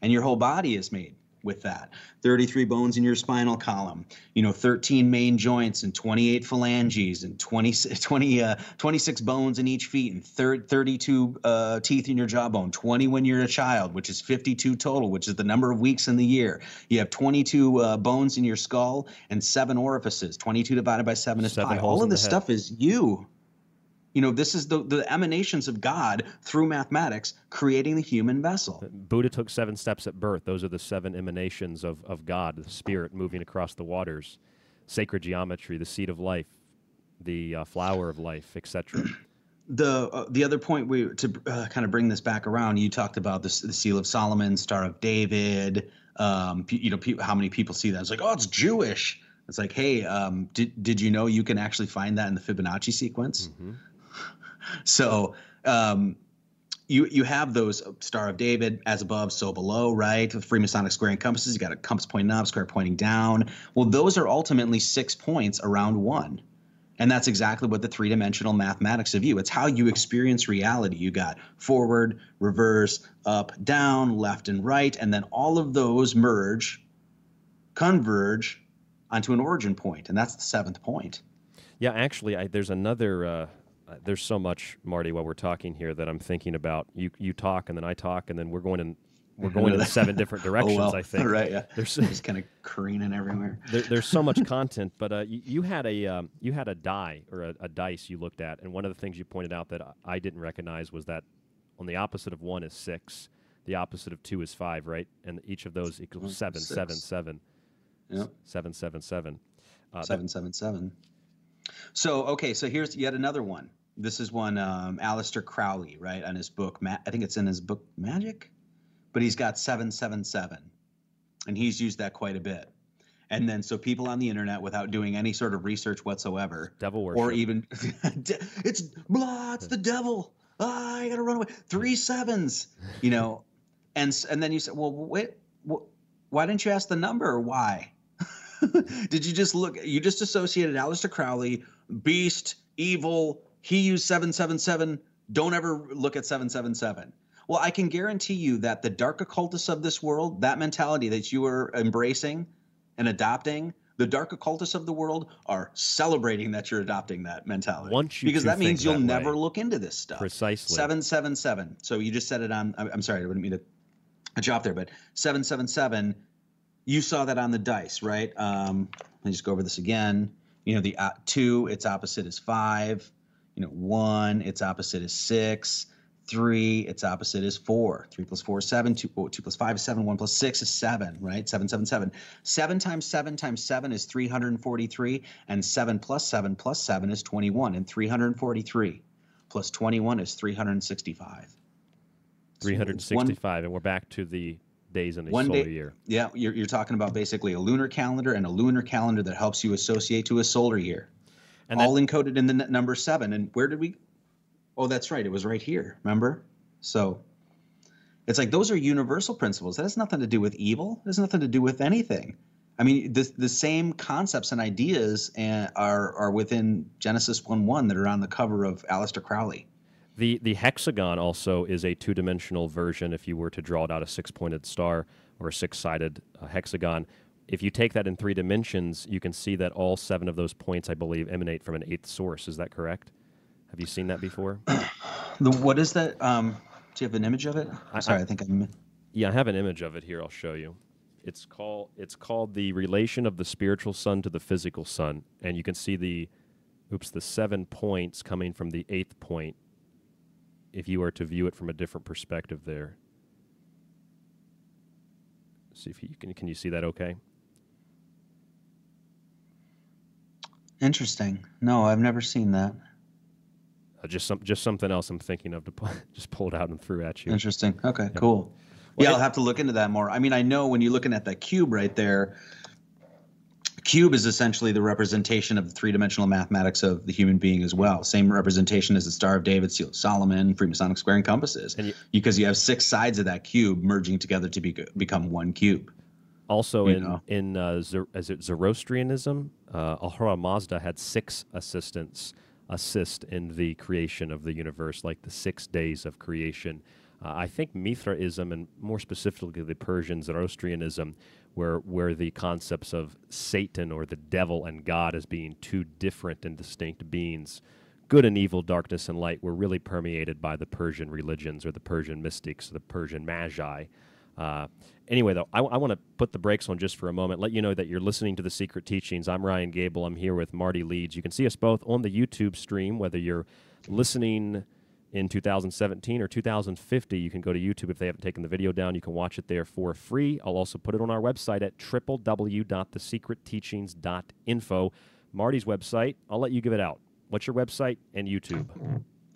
And your whole body is made with that. thirty-three bones in your spinal column, you know, thirteen main joints and twenty-eight phalanges and twenty, twenty, uh, twenty-six bones in each feet and thirty-two uh, teeth in your jawbone, twenty when you're a child, which is fifty-two total, which is the number of weeks in the year. You have twenty-two uh, bones in your skull and seven orifices. twenty-two divided by seven is five. All of this stuff is you. You know, this is the, the emanations of God through mathematics creating the human vessel. Buddha took seven steps at birth. Those are the seven emanations of, of God, the spirit moving across the waters, sacred geometry, the seed of life, the uh, flower of life, et cetera. The uh, the other point, we to uh, kind of bring this back around, you talked about this, the Seal of Solomon, Star of David. Um, you know, how many people see that? It's like, oh, it's Jewish. It's like, hey, um, did, did you know you can actually find that in the Fibonacci sequence? Mm-hmm. So um, you you have those Star of David, as above, so below, right? The Freemasonic square and compasses, you got a compass pointing up, square pointing down. Well, those are ultimately six points around one. And that's exactly what the three-dimensional mathematics of you. It's how you experience reality. You got forward, reverse, up, down, left, and right. And then all of those merge, converge onto an origin point. And that's the seventh point. Yeah, actually, I, there's another... Uh... There's so much, Marty, while we're talking here that I'm thinking about. You you talk, and then I talk, and then we're going in we're going in seven different directions. Oh, well. I think right, yeah. There's just kind of careening everywhere. There, there's so much content, but uh, you, you had a um, you had a die or a, a dice you looked at, and one of the things you pointed out that I didn't recognize was that on the opposite of one is six, the opposite of two is five, right? And each of those equals oh, seven, six. seven, seven, yep. seven, seven, seven, uh, seven, seven, seven. So okay, so here's yet another one. This is one um, Aleister Crowley, right, on his book. Ma I think it's in his book Magic, but he's got seven seven seven, and he's used that quite a bit. And then so people on the internet, without doing any sort of research whatsoever, devil worship, or even it's blah, it's the devil. Ah, I gotta run away. Three sevens, you know, and and then you say, well, wait, wh why didn't you ask the number? Or why? Did you just look? You just associated Aleister Crowley, beast, evil. He used seven seven seven. Don't ever look at seven seven seven. Well, I can guarantee you that the dark occultists of this world, that mentality that you are embracing and adopting, the dark occultists of the world are celebrating that you're adopting that mentality. Once you because that means you'll that never way. Look into this stuff. Precisely. seven seven seven. So you just said it on, I'm sorry, I wouldn't mean to cut you off there, but seven seven seven, you saw that on the dice, right? Um, let me just go over this again. You know, the uh, two, its opposite is five. You know, one, its opposite is six, three, its opposite is four. Three plus four is seven, two, oh, two plus five is seven, one plus six is seven, right? Seven, seven, seven. Seven times seven times seven is three hundred forty-three, and seven plus seven plus seven is twenty-one, and three hundred forty-three plus twenty-one is three hundred sixty-five. three hundred sixty-five, one, and we're back to the days in the solar day, year. Yeah, you're, you're talking about basically a lunar calendar, and a lunar calendar that helps you associate to a solar year. And all that, encoded in the number seven. And where did we? Oh, that's right. It was right here. Remember? So it's like those are universal principles. That has nothing to do with evil. It has nothing to do with anything. I mean, the, the same concepts and ideas and are, are within Genesis one one that are on the cover of Aleister Crowley. The, the hexagon also is a two-dimensional version if you were to draw it out a six-pointed star or a six-sided uh, hexagon. If you take that in three dimensions, you can see that all seven of those points, I believe, emanate from an eighth source. Is that correct? Have you seen that before? The, what is that? Um, do you have an image of it? I'm sorry, I, I think I'm... Yeah, I have an image of it here. I'll show you. It's called, it's called the relation of the spiritual sun to the physical sun. And you can see the, oops, the seven points coming from the eighth point if you were to view it from a different perspective there. See if you can, can you see that okay? Interesting. No, I've never seen that. Uh, just some, just something else I'm thinking of to pull, just pulled out and threw at you. Interesting. Okay, yeah. Cool. Well, yeah, it, I'll have to look into that more. I mean, I know when you're looking at that cube right there, cube is essentially the representation of the three-dimensional mathematics of the human being as well. Same representation as the Star of David, Seal of Solomon, Freemasonic square and compasses, and you, because you have six sides of that cube merging together to be, become one cube. Also, you in know. in uh, is it Zoroastrianism, uh, Ahura Mazda had six assistants assist in the creation of the universe, like the six days of creation. Uh, I think Mithraism, and more specifically the Persian Zoroastrianism, where where the concepts of Satan or the devil and God as being two different and distinct beings, good and evil, darkness and light, were really permeated by the Persian religions or the Persian mystics, the Persian magi. Uh, anyway, though, I, I want to put the brakes on just for a moment, let you know that you're listening to The Secret Teachings. I'm Ryan Gable. I'm here with Marty Leeds. You can see us both on the YouTube stream, whether you're listening in two thousand seventeen or two thousand fifty. You can go to YouTube if they haven't taken the video down. You can watch it there for free. I'll also put it on our website at w w w dot the secret teachings dot info. Marty's website, I'll let you give it out. What's your website and YouTube?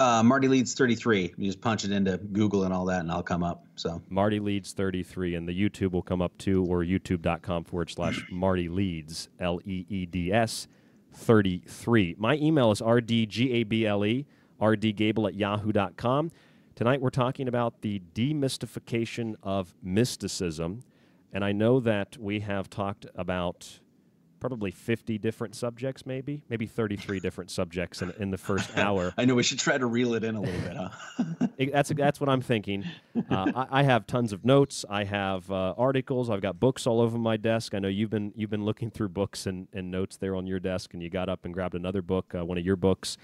Uh, Marty Leeds thirty-three. You just punch it into Google and all that, and I'll come up. So Marty Leeds thirty-three, and the YouTube will come up too, or youtube dot com forward slash Marty Leeds, L E E D S thirty-three. My email is R D G A B L E, R D Gable at yahoo dot com. Tonight we're talking about the demystification of mysticism, and I know that we have talked about probably fifty different subjects, maybe, maybe thirty-three different subjects in, in the first hour. I know, we should try to reel it in a little bit, huh? that's, that's what I'm thinking. Uh, I, I have tons of notes. I have uh, articles. I've got books all over my desk. I know you've been, you've been looking through books and, and notes there on your desk, and you got up and grabbed another book, uh, one of your books.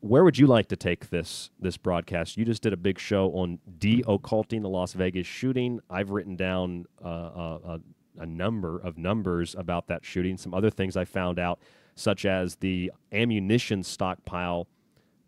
where would you like to take this this broadcast? You just did a big show on de-occulting the Las Vegas shooting. I've written down uh, a, a number of numbers about that shooting. Some other things I found out, such as the ammunition stockpile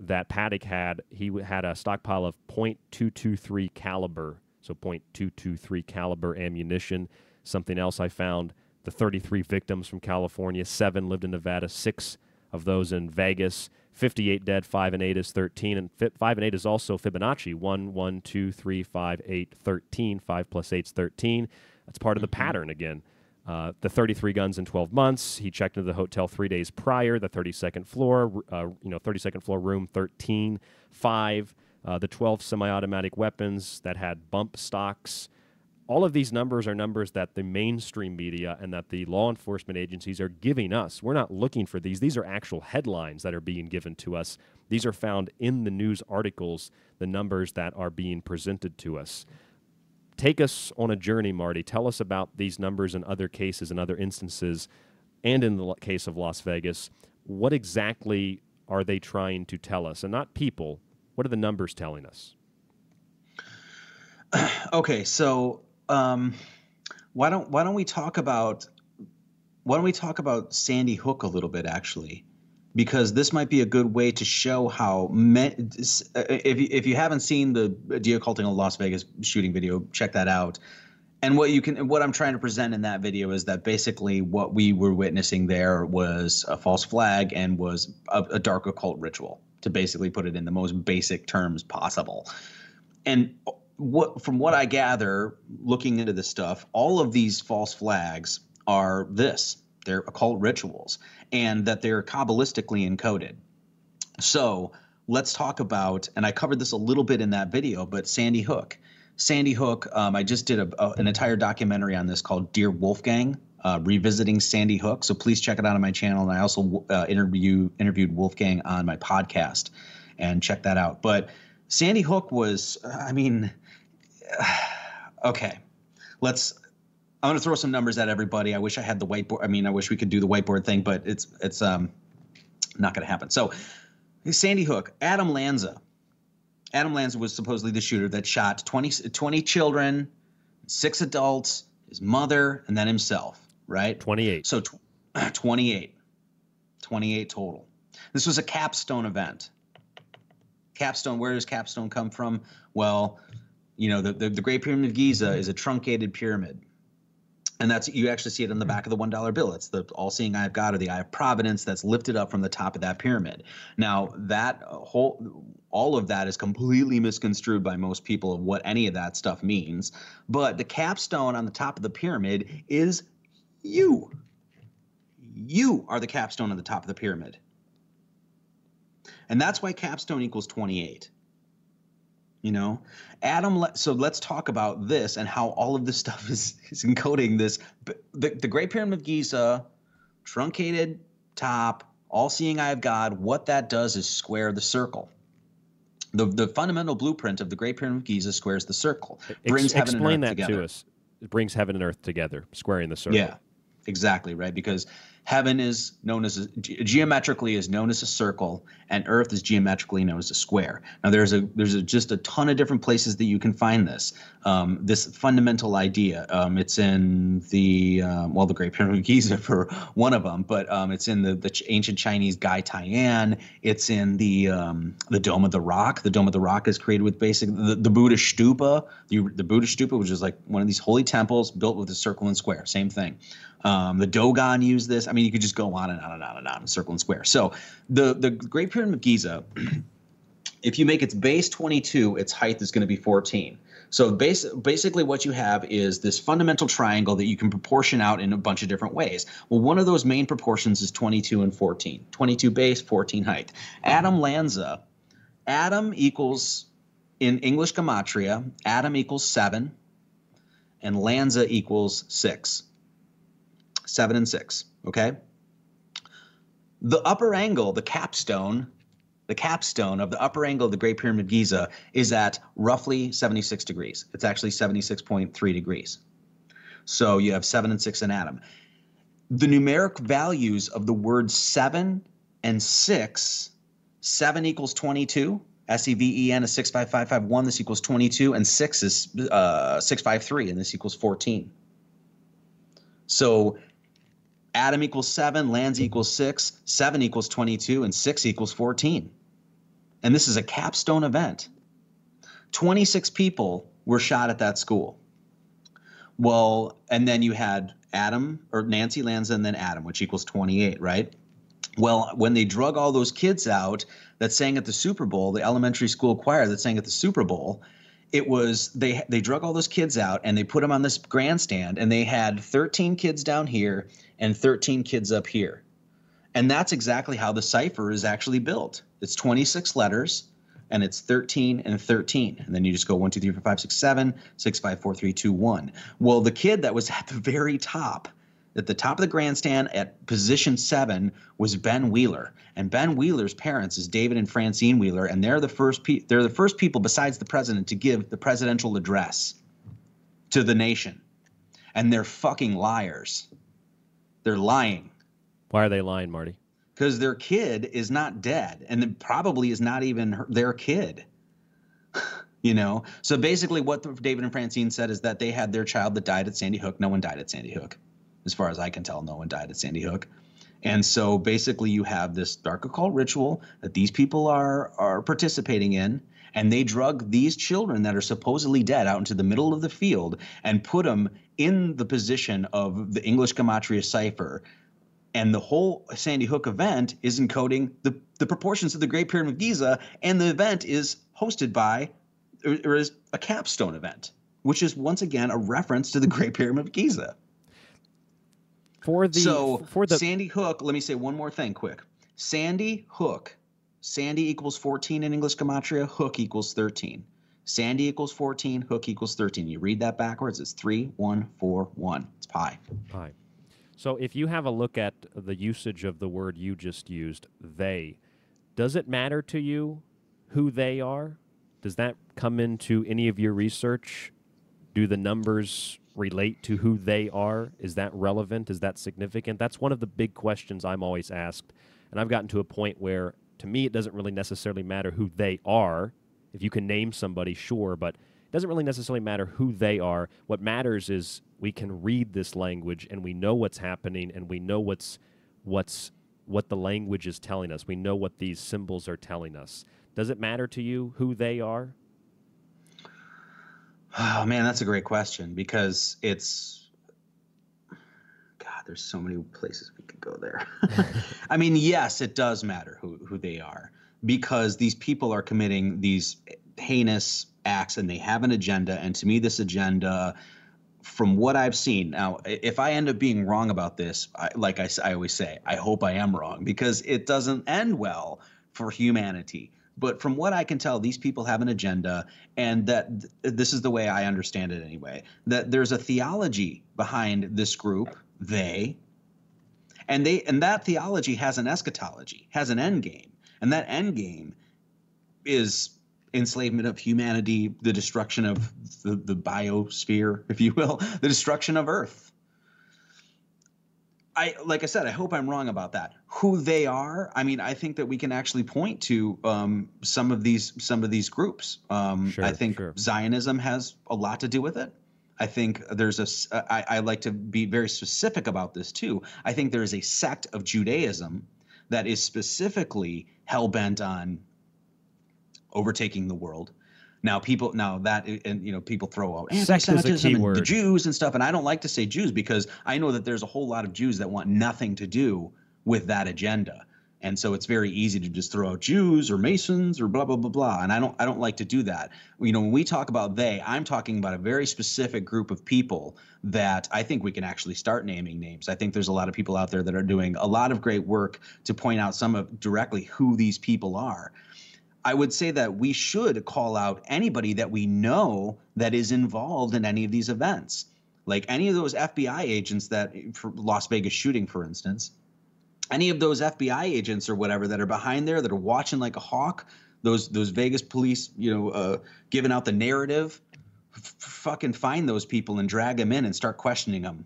that Paddock had. He had a stockpile of point two two three caliber, so point two two three caliber ammunition. Something else I found, the thirty-three victims from California, seven lived in Nevada, six of those in Vegas, fifty-eight dead, five and eight is thirteen, and five and eight is also Fibonacci, one, one, two, three, five, eight, thirteen, five plus eight is thirteen. That's part of the pattern again. Uh, the thirty-three guns in twelve months, he checked into the hotel three days prior, the thirty-second floor, uh, you know, thirty-second floor room, thirteen, five, uh, the twelve semi-automatic weapons that had bump stocks. All of these numbers are numbers that the mainstream media and that the law enforcement agencies are giving us. We're not looking for these. These are actual headlines that are being given to us. These are found in the news articles, the numbers that are being presented to us. Take us on a journey, Marty. Tell us about these numbers and other cases and other instances, and in the case of Las Vegas, what exactly are they trying to tell us? And not people, what are the numbers telling us? Okay, so... Um, why don't why don't we talk about why don't we talk about Sandy Hook a little bit, actually, because this might be a good way to show how me, if you, if you haven't seen the de-occulting of Las Vegas shooting video, check that out. And what you can what I'm trying to present in that video is that basically what we were witnessing there was a false flag and was a, a dark occult ritual, to basically put it in the most basic terms possible. And What, from what I gather, looking into this stuff, all of these false flags are this. They're occult rituals, and that they're Kabbalistically encoded. So let's talk about, and I covered this a little bit in that video, but Sandy Hook. Sandy Hook, um, I just did a, a, an entire documentary on this called Dear Wolfgang, uh, Revisiting Sandy Hook. So please check it out on my channel, and I also uh, interview, interviewed Wolfgang on my podcast, and check that out. But Sandy Hook was, I mean... Okay, let's. I'm going to throw some numbers at everybody. I wish I had the whiteboard. I mean, I wish we could do the whiteboard thing, but it's it's um not going to happen. So, Sandy Hook, Adam Lanza. Adam Lanza was supposedly the shooter that shot twenty children, six adults, his mother, and then himself. Right? twenty-eight. So, tw twenty-eight, twenty-eight total. This was a capstone event. Capstone. Where does capstone come from? Well. You know, the, the, the Great Pyramid of Giza is a truncated pyramid. And that's, you actually see it on the back of the one dollar bill. It's the all-seeing eye of God, or the eye of providence, that's lifted up from the top of that pyramid. Now, that whole, all of that is completely misconstrued by most people of what any of that stuff means. But the capstone on the top of the pyramid is you. You are the capstone on the top of the pyramid. And that's why capstone equals twenty-eight. You know, Adam, so let's talk about this and how all of this stuff is, is encoding this. The, the Great Pyramid of Giza, truncated top, all-seeing eye of God, what that does is square the circle. The, the fundamental blueprint of the Great Pyramid of Giza squares the circle. Brings Ex heaven explain and earth that together. to us. It brings heaven and earth together, squaring the circle. Yeah, exactly, right? Because heaven is known as, a, geometrically is known as a circle, and earth is geometrically known as a square. Now there's a, there's a, just a ton of different places that you can find this, um, this fundamental idea. Um, it's in the, um, well, the Great Pyramid of Giza for one of them, but um, it's in the, the ch ancient Chinese Gai Tian. It's in the, um, the Dome of the Rock. The Dome of the Rock is created with basic, the, the Buddhist stupa, the, the Buddhist stupa, which is like one of these holy temples built with a circle and square, same thing. Um, the Dogon used this. I mean, you could just go on and on and on and on, circle and square. So the, the Great Pyramid of Giza, if you make its base twenty-two, its height is going to be fourteen. So base, basically what you have is this fundamental triangle that you can proportion out in a bunch of different ways. Well, one of those main proportions is twenty-two and fourteen. twenty-two base, fourteen height. Adam Lanza, Adam equals, in English Gematria, Adam equals seven, and Lanza equals six. Seven and six, okay? The upper angle, the capstone, the capstone of the upper angle of the Great Pyramid of Giza is at roughly seventy-six degrees. It's actually seventy-six point three degrees. So you have seven and six in Adam. The numeric values of the word seven and six seven equals twenty-two. S E V E N is six five five five one. This equals twenty-two. And six is uh, six five three. And this equals fourteen. So Adam equals seven. Lands equals six. seven equals twenty-two. And six equals fourteen. And this is a capstone event. twenty-six people were shot at that school. Well, and then you had Adam, or Nancy Lands, and then Adam, which equals twenty-eight, right? Well, when they drug all those kids out that sang at the Super Bowl, the elementary school choir that sang at the Super Bowl, it was they they drug all those kids out and they put them on this grandstand, and they had thirteen kids down here and thirteen kids up here. And that's exactly how the cipher is actually built. It's twenty-six letters, and it's thirteen and thirteen. And then you just go one, two, three, four, five, six, seven, six, five, four, three, two, one. Well, the kid that was at the very top, at the top of the grandstand at position seven, was Ben Wheeler. And Ben Wheeler's parents is David and Francine Wheeler, and they're the first pe they're the first people besides the president to give the presidential address to the nation. And they're fucking liars. They're lying. Why are they lying, Marty? Because their kid is not dead, and it probably is not even her, their kid. You know? So basically what the, David and Francine said is that they had their child that died at Sandy Hook. No one died at Sandy Hook. As far as I can tell, no one died at Sandy Hook. And so basically you have this dark occult ritual that these people are, are participating in, and they drug these children that are supposedly dead out into the middle of the field and put them in the position of the English Gematria cipher. And the whole Sandy Hook event is encoding the, the proportions of the Great Pyramid of Giza, and the event is hosted by, or, or is a capstone event, which is once again a reference to the Great Pyramid of Giza. For the, so for the Sandy Hook, let me say one more thing quick. Sandy Hook, Sandy equals fourteen in English Gematria, Hook equals thirteen. Sandy equals fourteen, Hook equals thirteen. You read that backwards, it's three, one, four, one. It's pi. Pi. So if you have a look at the usage of the word you just used, they, does it matter to you who they are? Does that come into any of your research? Do the numbers relate to who they are? Is that relevant? Is that significant? That's one of the big questions I'm always asked. And I've gotten to a point where, to me, it doesn't really necessarily matter who they are. If you can name somebody, sure, but it doesn't really necessarily matter who they are. What matters is, we can read this language, and we know what's happening, and we know what's, what's, what the language is telling us. We know what these symbols are telling us. Does it matter to you who they are? Oh, man, that's a great question, because it's... God, there's so many places we could go there. I mean, yes, it does matter who, who they are, because these people are committing these heinous acts, and they have an agenda, and to me, this agenda... From what I've seen, now, if I end up being wrong about this, I, like I, I always say, I hope I am wrong, because it doesn't end well for humanity. But from what I can tell, these people have an agenda, and that th this is the way I understand it anyway, that there's a theology behind this group, they, and they, and that theology has an eschatology, has an end game, and that end game is enslavement of humanity, the destruction of the, the biosphere, if you will, the destruction of Earth. I, like I said, I hope I'm wrong about that. Who they are, I mean, I think that we can actually point to um, some of these some of these groups. Um, sure, I think sure. Zionism has a lot to do with it. I think there's a, I, I like to be very specific about this too. I think there is a sect of Judaism that is specifically hell-bent on overtaking the world. Now people, now that, and you know, people throw out anti-Semitism and the Jews and stuff, and I don't like to say Jews, because I know that there's a whole lot of Jews that want nothing to do with that agenda, and so it's very easy to just throw out Jews or Masons or blah blah blah blah, and I don't I don't like to do that. You know, when we talk about they, I'm talking about a very specific group of people that I think we can actually start naming names. I think there's a lot of people out there that are doing a lot of great work to point out some of directly who these people are. I would say that we should call out anybody that we know that is involved in any of these events, like any of those F B I agents that for Las Vegas shooting, for instance, any of those F B I agents or whatever that are behind there that are watching like a hawk, those those Vegas police, you know, uh, giving out the narrative, f fucking find those people and drag them in and start questioning them.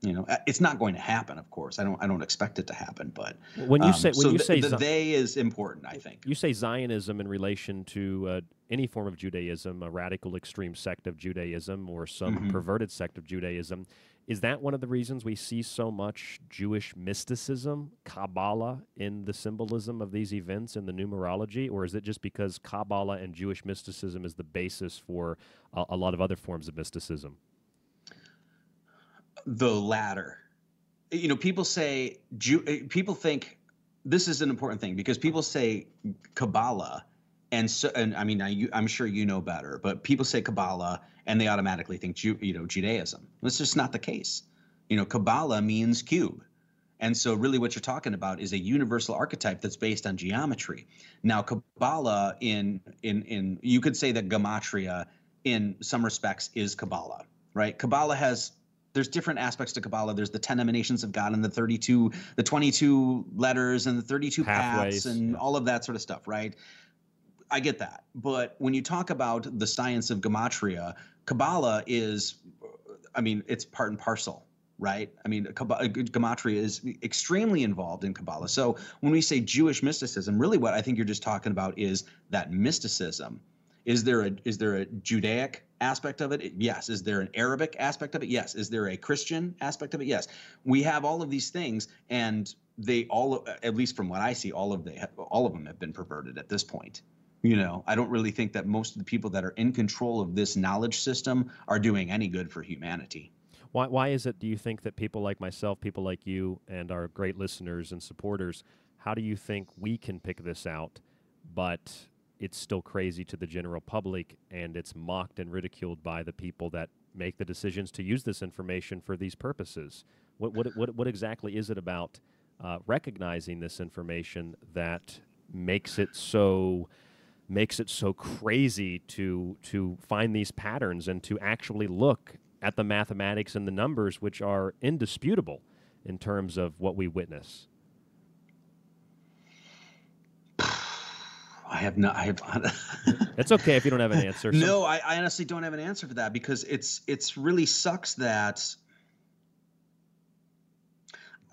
You know, it's not going to happen, of course. I don't. I don't expect it to happen. But when you say, um, when so you say, the, the they is important. I think you say Zionism in relation to uh, any form of Judaism, a radical extreme sect of Judaism, or some mm-hmm. perverted sect of Judaism. Is that one of the reasons we see so much Jewish mysticism, Kabbalah, in the symbolism of these events in the numerology, or is it just because Kabbalah and Jewish mysticism is the basis for uh, a lot of other forms of mysticism? The latter. You know, people say, Jew, people think, this is an important thing, because people say Kabbalah, and so, and I mean, I, you, I'm sure you know better, but people say Kabbalah and they automatically think, Ju, you know, Judaism. That's just not the case. You know, Kabbalah means cube. And so really what you're talking about is a universal archetype that's based on geometry. Now, Kabbalah in, in, in you could say that Gematria in some respects is Kabbalah, right? Kabbalah has There's different aspects to Kabbalah. There's the ten emanations of God and the thirty-two, the twenty-two letters and the thirty-two Pathways. paths and all of that sort of stuff, right? I get that. But when you talk about the science of Gematria, Kabbalah is, I mean, it's part and parcel, right? I mean, Gematria is extremely involved in Kabbalah. So when we say Jewish mysticism, really what I think you're just talking about is that mysticism. Is there a is there a Judaic aspect of it? Yes. Is there an Arabic aspect of it? Yes. Is there a Christian aspect of it? Yes. We have all of these things, and they all, at least from what I see, all of they all of them have been perverted at this point. You know, I don't really think that most of the people that are in control of this knowledge system are doing any good for humanity. Why why is it, do you think, that people like myself, people like you, and our great listeners and supporters, how do you think we can pick this out, but it's still crazy to the general public, and it's mocked and ridiculed by the people that make the decisions to use this information for these purposes? What what what, what exactly is it about uh, recognizing this information that makes it so makes it so crazy to to find these patterns and to actually look at the mathematics and the numbers, which are indisputable in terms of what we witness? I have not. I have. It's okay if you don't have an answer. So. No, I, I honestly don't have an answer for that, because it's it's really sucks that.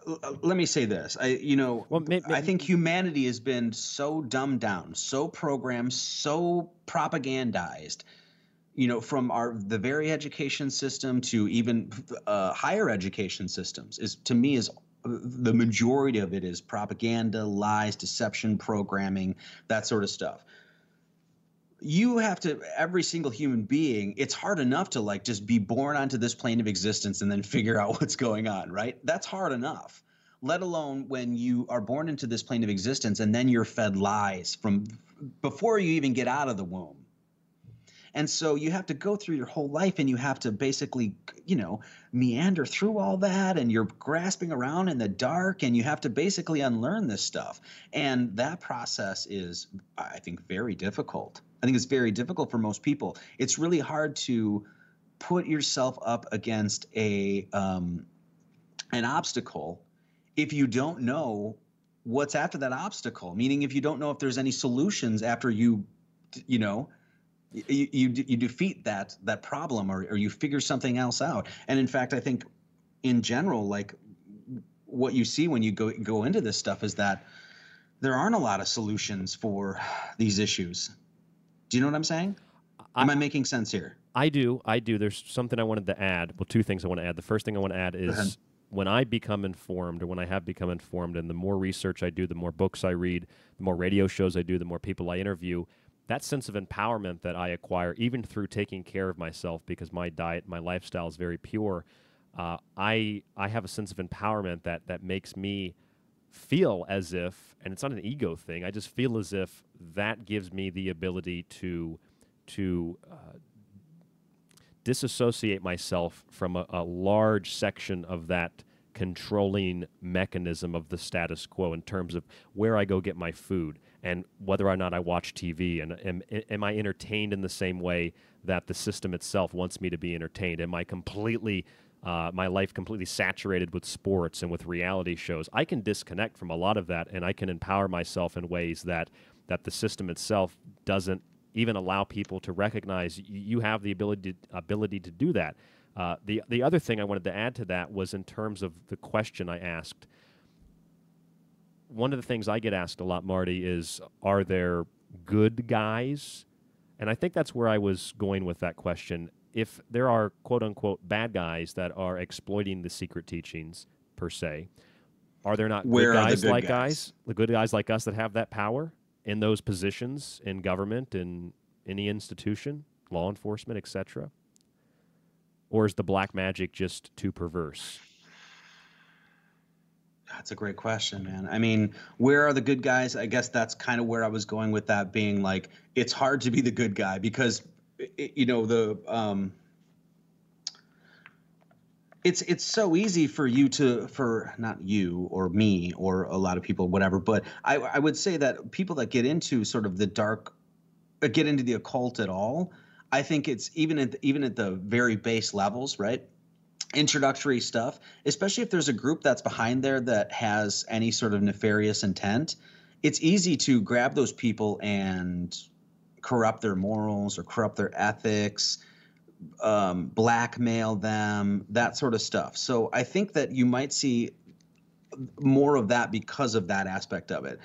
L let me say this. I you know well, maybe, I think humanity has been so dumbed down, so programmed, so propagandized. You know, from our the very education system to even uh, higher education systems is to me is. The majority of it is propaganda, lies, deception, programming, that sort of stuff. You have to, every single human being, it's hard enough to like just be born onto this plane of existence and then figure out what's going on, right? That's hard enough. Let alone when you are born into this plane of existence and then you're fed lies from before you even get out of the womb. And so you have to go through your whole life and you have to basically, you know, meander through all that, and you're grasping around in the dark, and you have to basically unlearn this stuff. And that process is, I think, very difficult. I think it's very difficult for most people. It's really hard to put yourself up against a um, an obstacle if you don't know what's after that obstacle, meaning if you don't know if there's any solutions after you, you know, You, you you defeat that that problem, or, or you figure something else out. And in fact, I think in general, like what you see when you go go into this stuff is that there aren't a lot of solutions for these issues. Do you know what I'm saying? I, Am I making sense here? I do. I do. There's something I wanted to add. Well, two things I want to add. The first thing I want to add is when I become informed, or when I have become informed, and the more research I do, the more books I read, the more radio shows I do, the more people I interview, that sense of empowerment that I acquire, even through taking care of myself, because my diet, my lifestyle is very pure, uh, I I have a sense of empowerment that that makes me feel as if, and it's not an ego thing, I just feel as if that gives me the ability to to uh, disassociate myself from a, a large section of that controlling mechanism of the status quo in terms of where I go get my food and whether or not I watch T V, and am, am I entertained in the same way that the system itself wants me to be entertained? Am I completely, uh, my life completely saturated with sports and with reality shows? I can disconnect from a lot of that, and I can empower myself in ways that, that the system itself doesn't even allow people to recognize. You have the ability, ability to do that. Uh, the, the other thing I wanted to add to that was in terms of the question I asked. One of the things I get asked a lot, Marty, is, are there good guys? And I think that's where I was going with that question. If there are, quote-unquote, bad guys that are exploiting the secret teachings, per se, are there not where good guys good like guys? guys? The good guys like us that have that power in those positions, in government, in any institution, law enforcement, et cetera? Or is the black magic just too perverse? That's a great question, man. I mean, where are the good guys? I guess that's kind of where I was going with that, being like, it's hard to be the good guy because, you know, the um, it's it's so easy for you to, for not you or me or a lot of people, whatever. But I, I would say that people that get into sort of the dark, get into the occult at all, I think it's even at the, even at the very base levels, right? Introductory stuff, especially if there's a group that's behind there that has any sort of nefarious intent, it's easy to grab those people and corrupt their morals or corrupt their ethics, um, blackmail them, that sort of stuff. So I think that you might see more of that because of that aspect of it.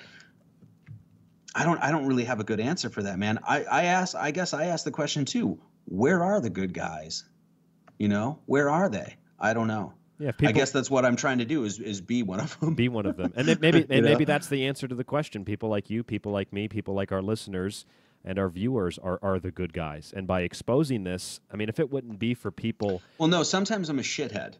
I don't, I don't really have a good answer for that, man. I, I asked, I guess I asked the question too, where are the good guys? You know, where are they? I don't know. Yeah, people, I guess that's what I'm trying to do is, is be one of them. Be one of them. And then maybe, and maybe that's the answer to the question. People like you, people like me, people like our listeners and our viewers are, are the good guys. And by exposing this, I mean, if it wouldn't be for people... Well, no, sometimes I'm a shithead.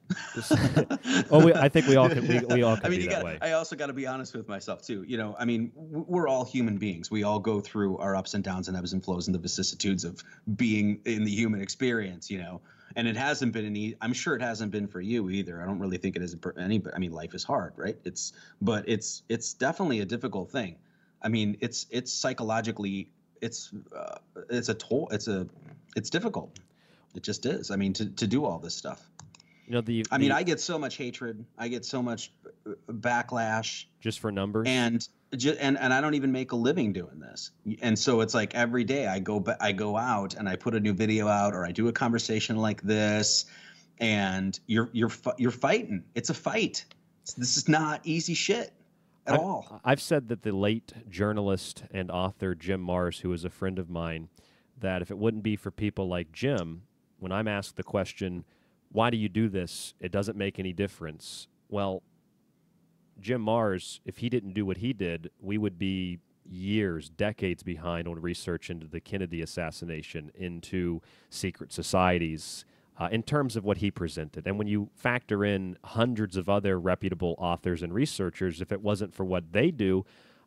oh, we, I think we all can, we, we all can I mean, be that gotta, way. I also got to be honest with myself, too. You know, I mean, we're all human beings. We all go through our ups and downs and ebbs and flows and the vicissitudes of being in the human experience, you know. And it hasn't been any, I'm sure it hasn't been for you either. I don't really think it is for anybody. I mean, life is hard, right? It's, but it's, it's definitely a difficult thing. I mean, it's, it's psychologically, it's, uh, it's a toll. It's a, it's difficult. It just is. I mean, to, to do all this stuff, you know, the, I the, mean, I get so much hatred. I get so much backlash just for numbers. And just, and, and I don't even make a living doing this. And so it's like every day I go, I go out and I put a new video out or I do a conversation like this and you're, you're, you're fighting. It's a fight. This is not easy shit at I've, all. I've said that the late journalist and author Jim Marrs, who is a friend of mine, that if it wouldn't be for people like Jim, when I'm asked the question, why do you do this? It doesn't make any difference. Well, Jim Marrs, if he didn't do what he did, we would be years, decades behind on research into the Kennedy assassination, into secret societies, uh, in terms of what he presented. And when you factor in hundreds of other reputable authors and researchers, if it wasn't for what they do,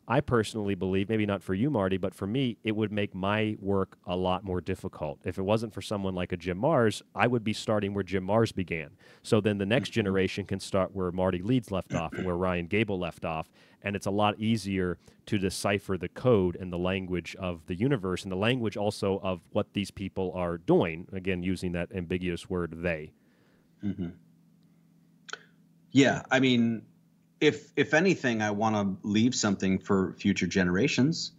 I personally believe, maybe not for you, Marty, but for me, it would make my work a lot more difficult. If it wasn't for someone like a Jim Marrs, I would be starting where Jim Marrs began. So then the next generation can start where Marty Leeds left off and where Ryan Gable left off. And it's a lot easier to decipher the code and the language of the universe and the language also of what these people are doing. Again, using that ambiguous word, they. Mm-hmm. Yeah, I mean... If, if anything, I want to leave something for future generations.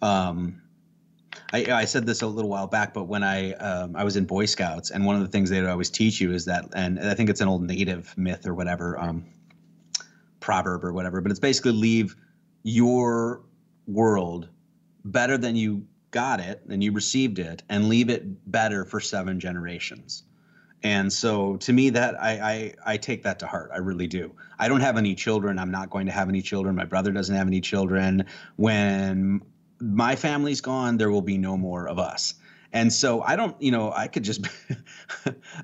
Um, I, I said this a little while back, but when I um, I was in Boy Scouts, and one of the things they'd always teach you is that, and I think it's an old Native myth or whatever, um, proverb or whatever, but it's basically leave your world better than you got it and you received it, and leave it better for seven generations. And so to me, that I, I, I take that to heart. I really do. I don't have any children. I'm not going to have any children. My brother doesn't have any children. When my family's gone, there will be no more of us. And so I don't, you know, I could just,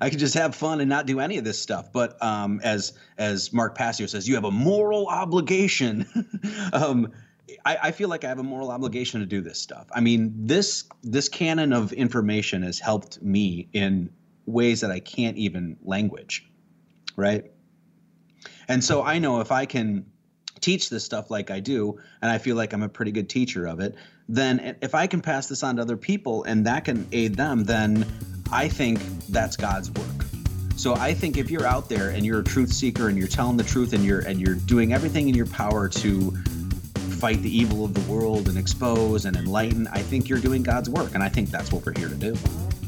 I could just have fun and not do any of this stuff. But um, as as Mark Passio says, you have a moral obligation. um, I, I feel like I have a moral obligation to do this stuff. I mean, this this canon of information has helped me in ways that I can't even language, right? And so I know if I can teach this stuff like I do, and I feel like I'm a pretty good teacher of it, then if I can pass this on to other people and that can aid them, then I think that's God's work. So I think if you're out there and you're a truth seeker and you're telling the truth and you're and you're doing everything in your power to fight the evil of the world and expose and enlighten, I think you're doing God's work, and I think that's what we're here to do.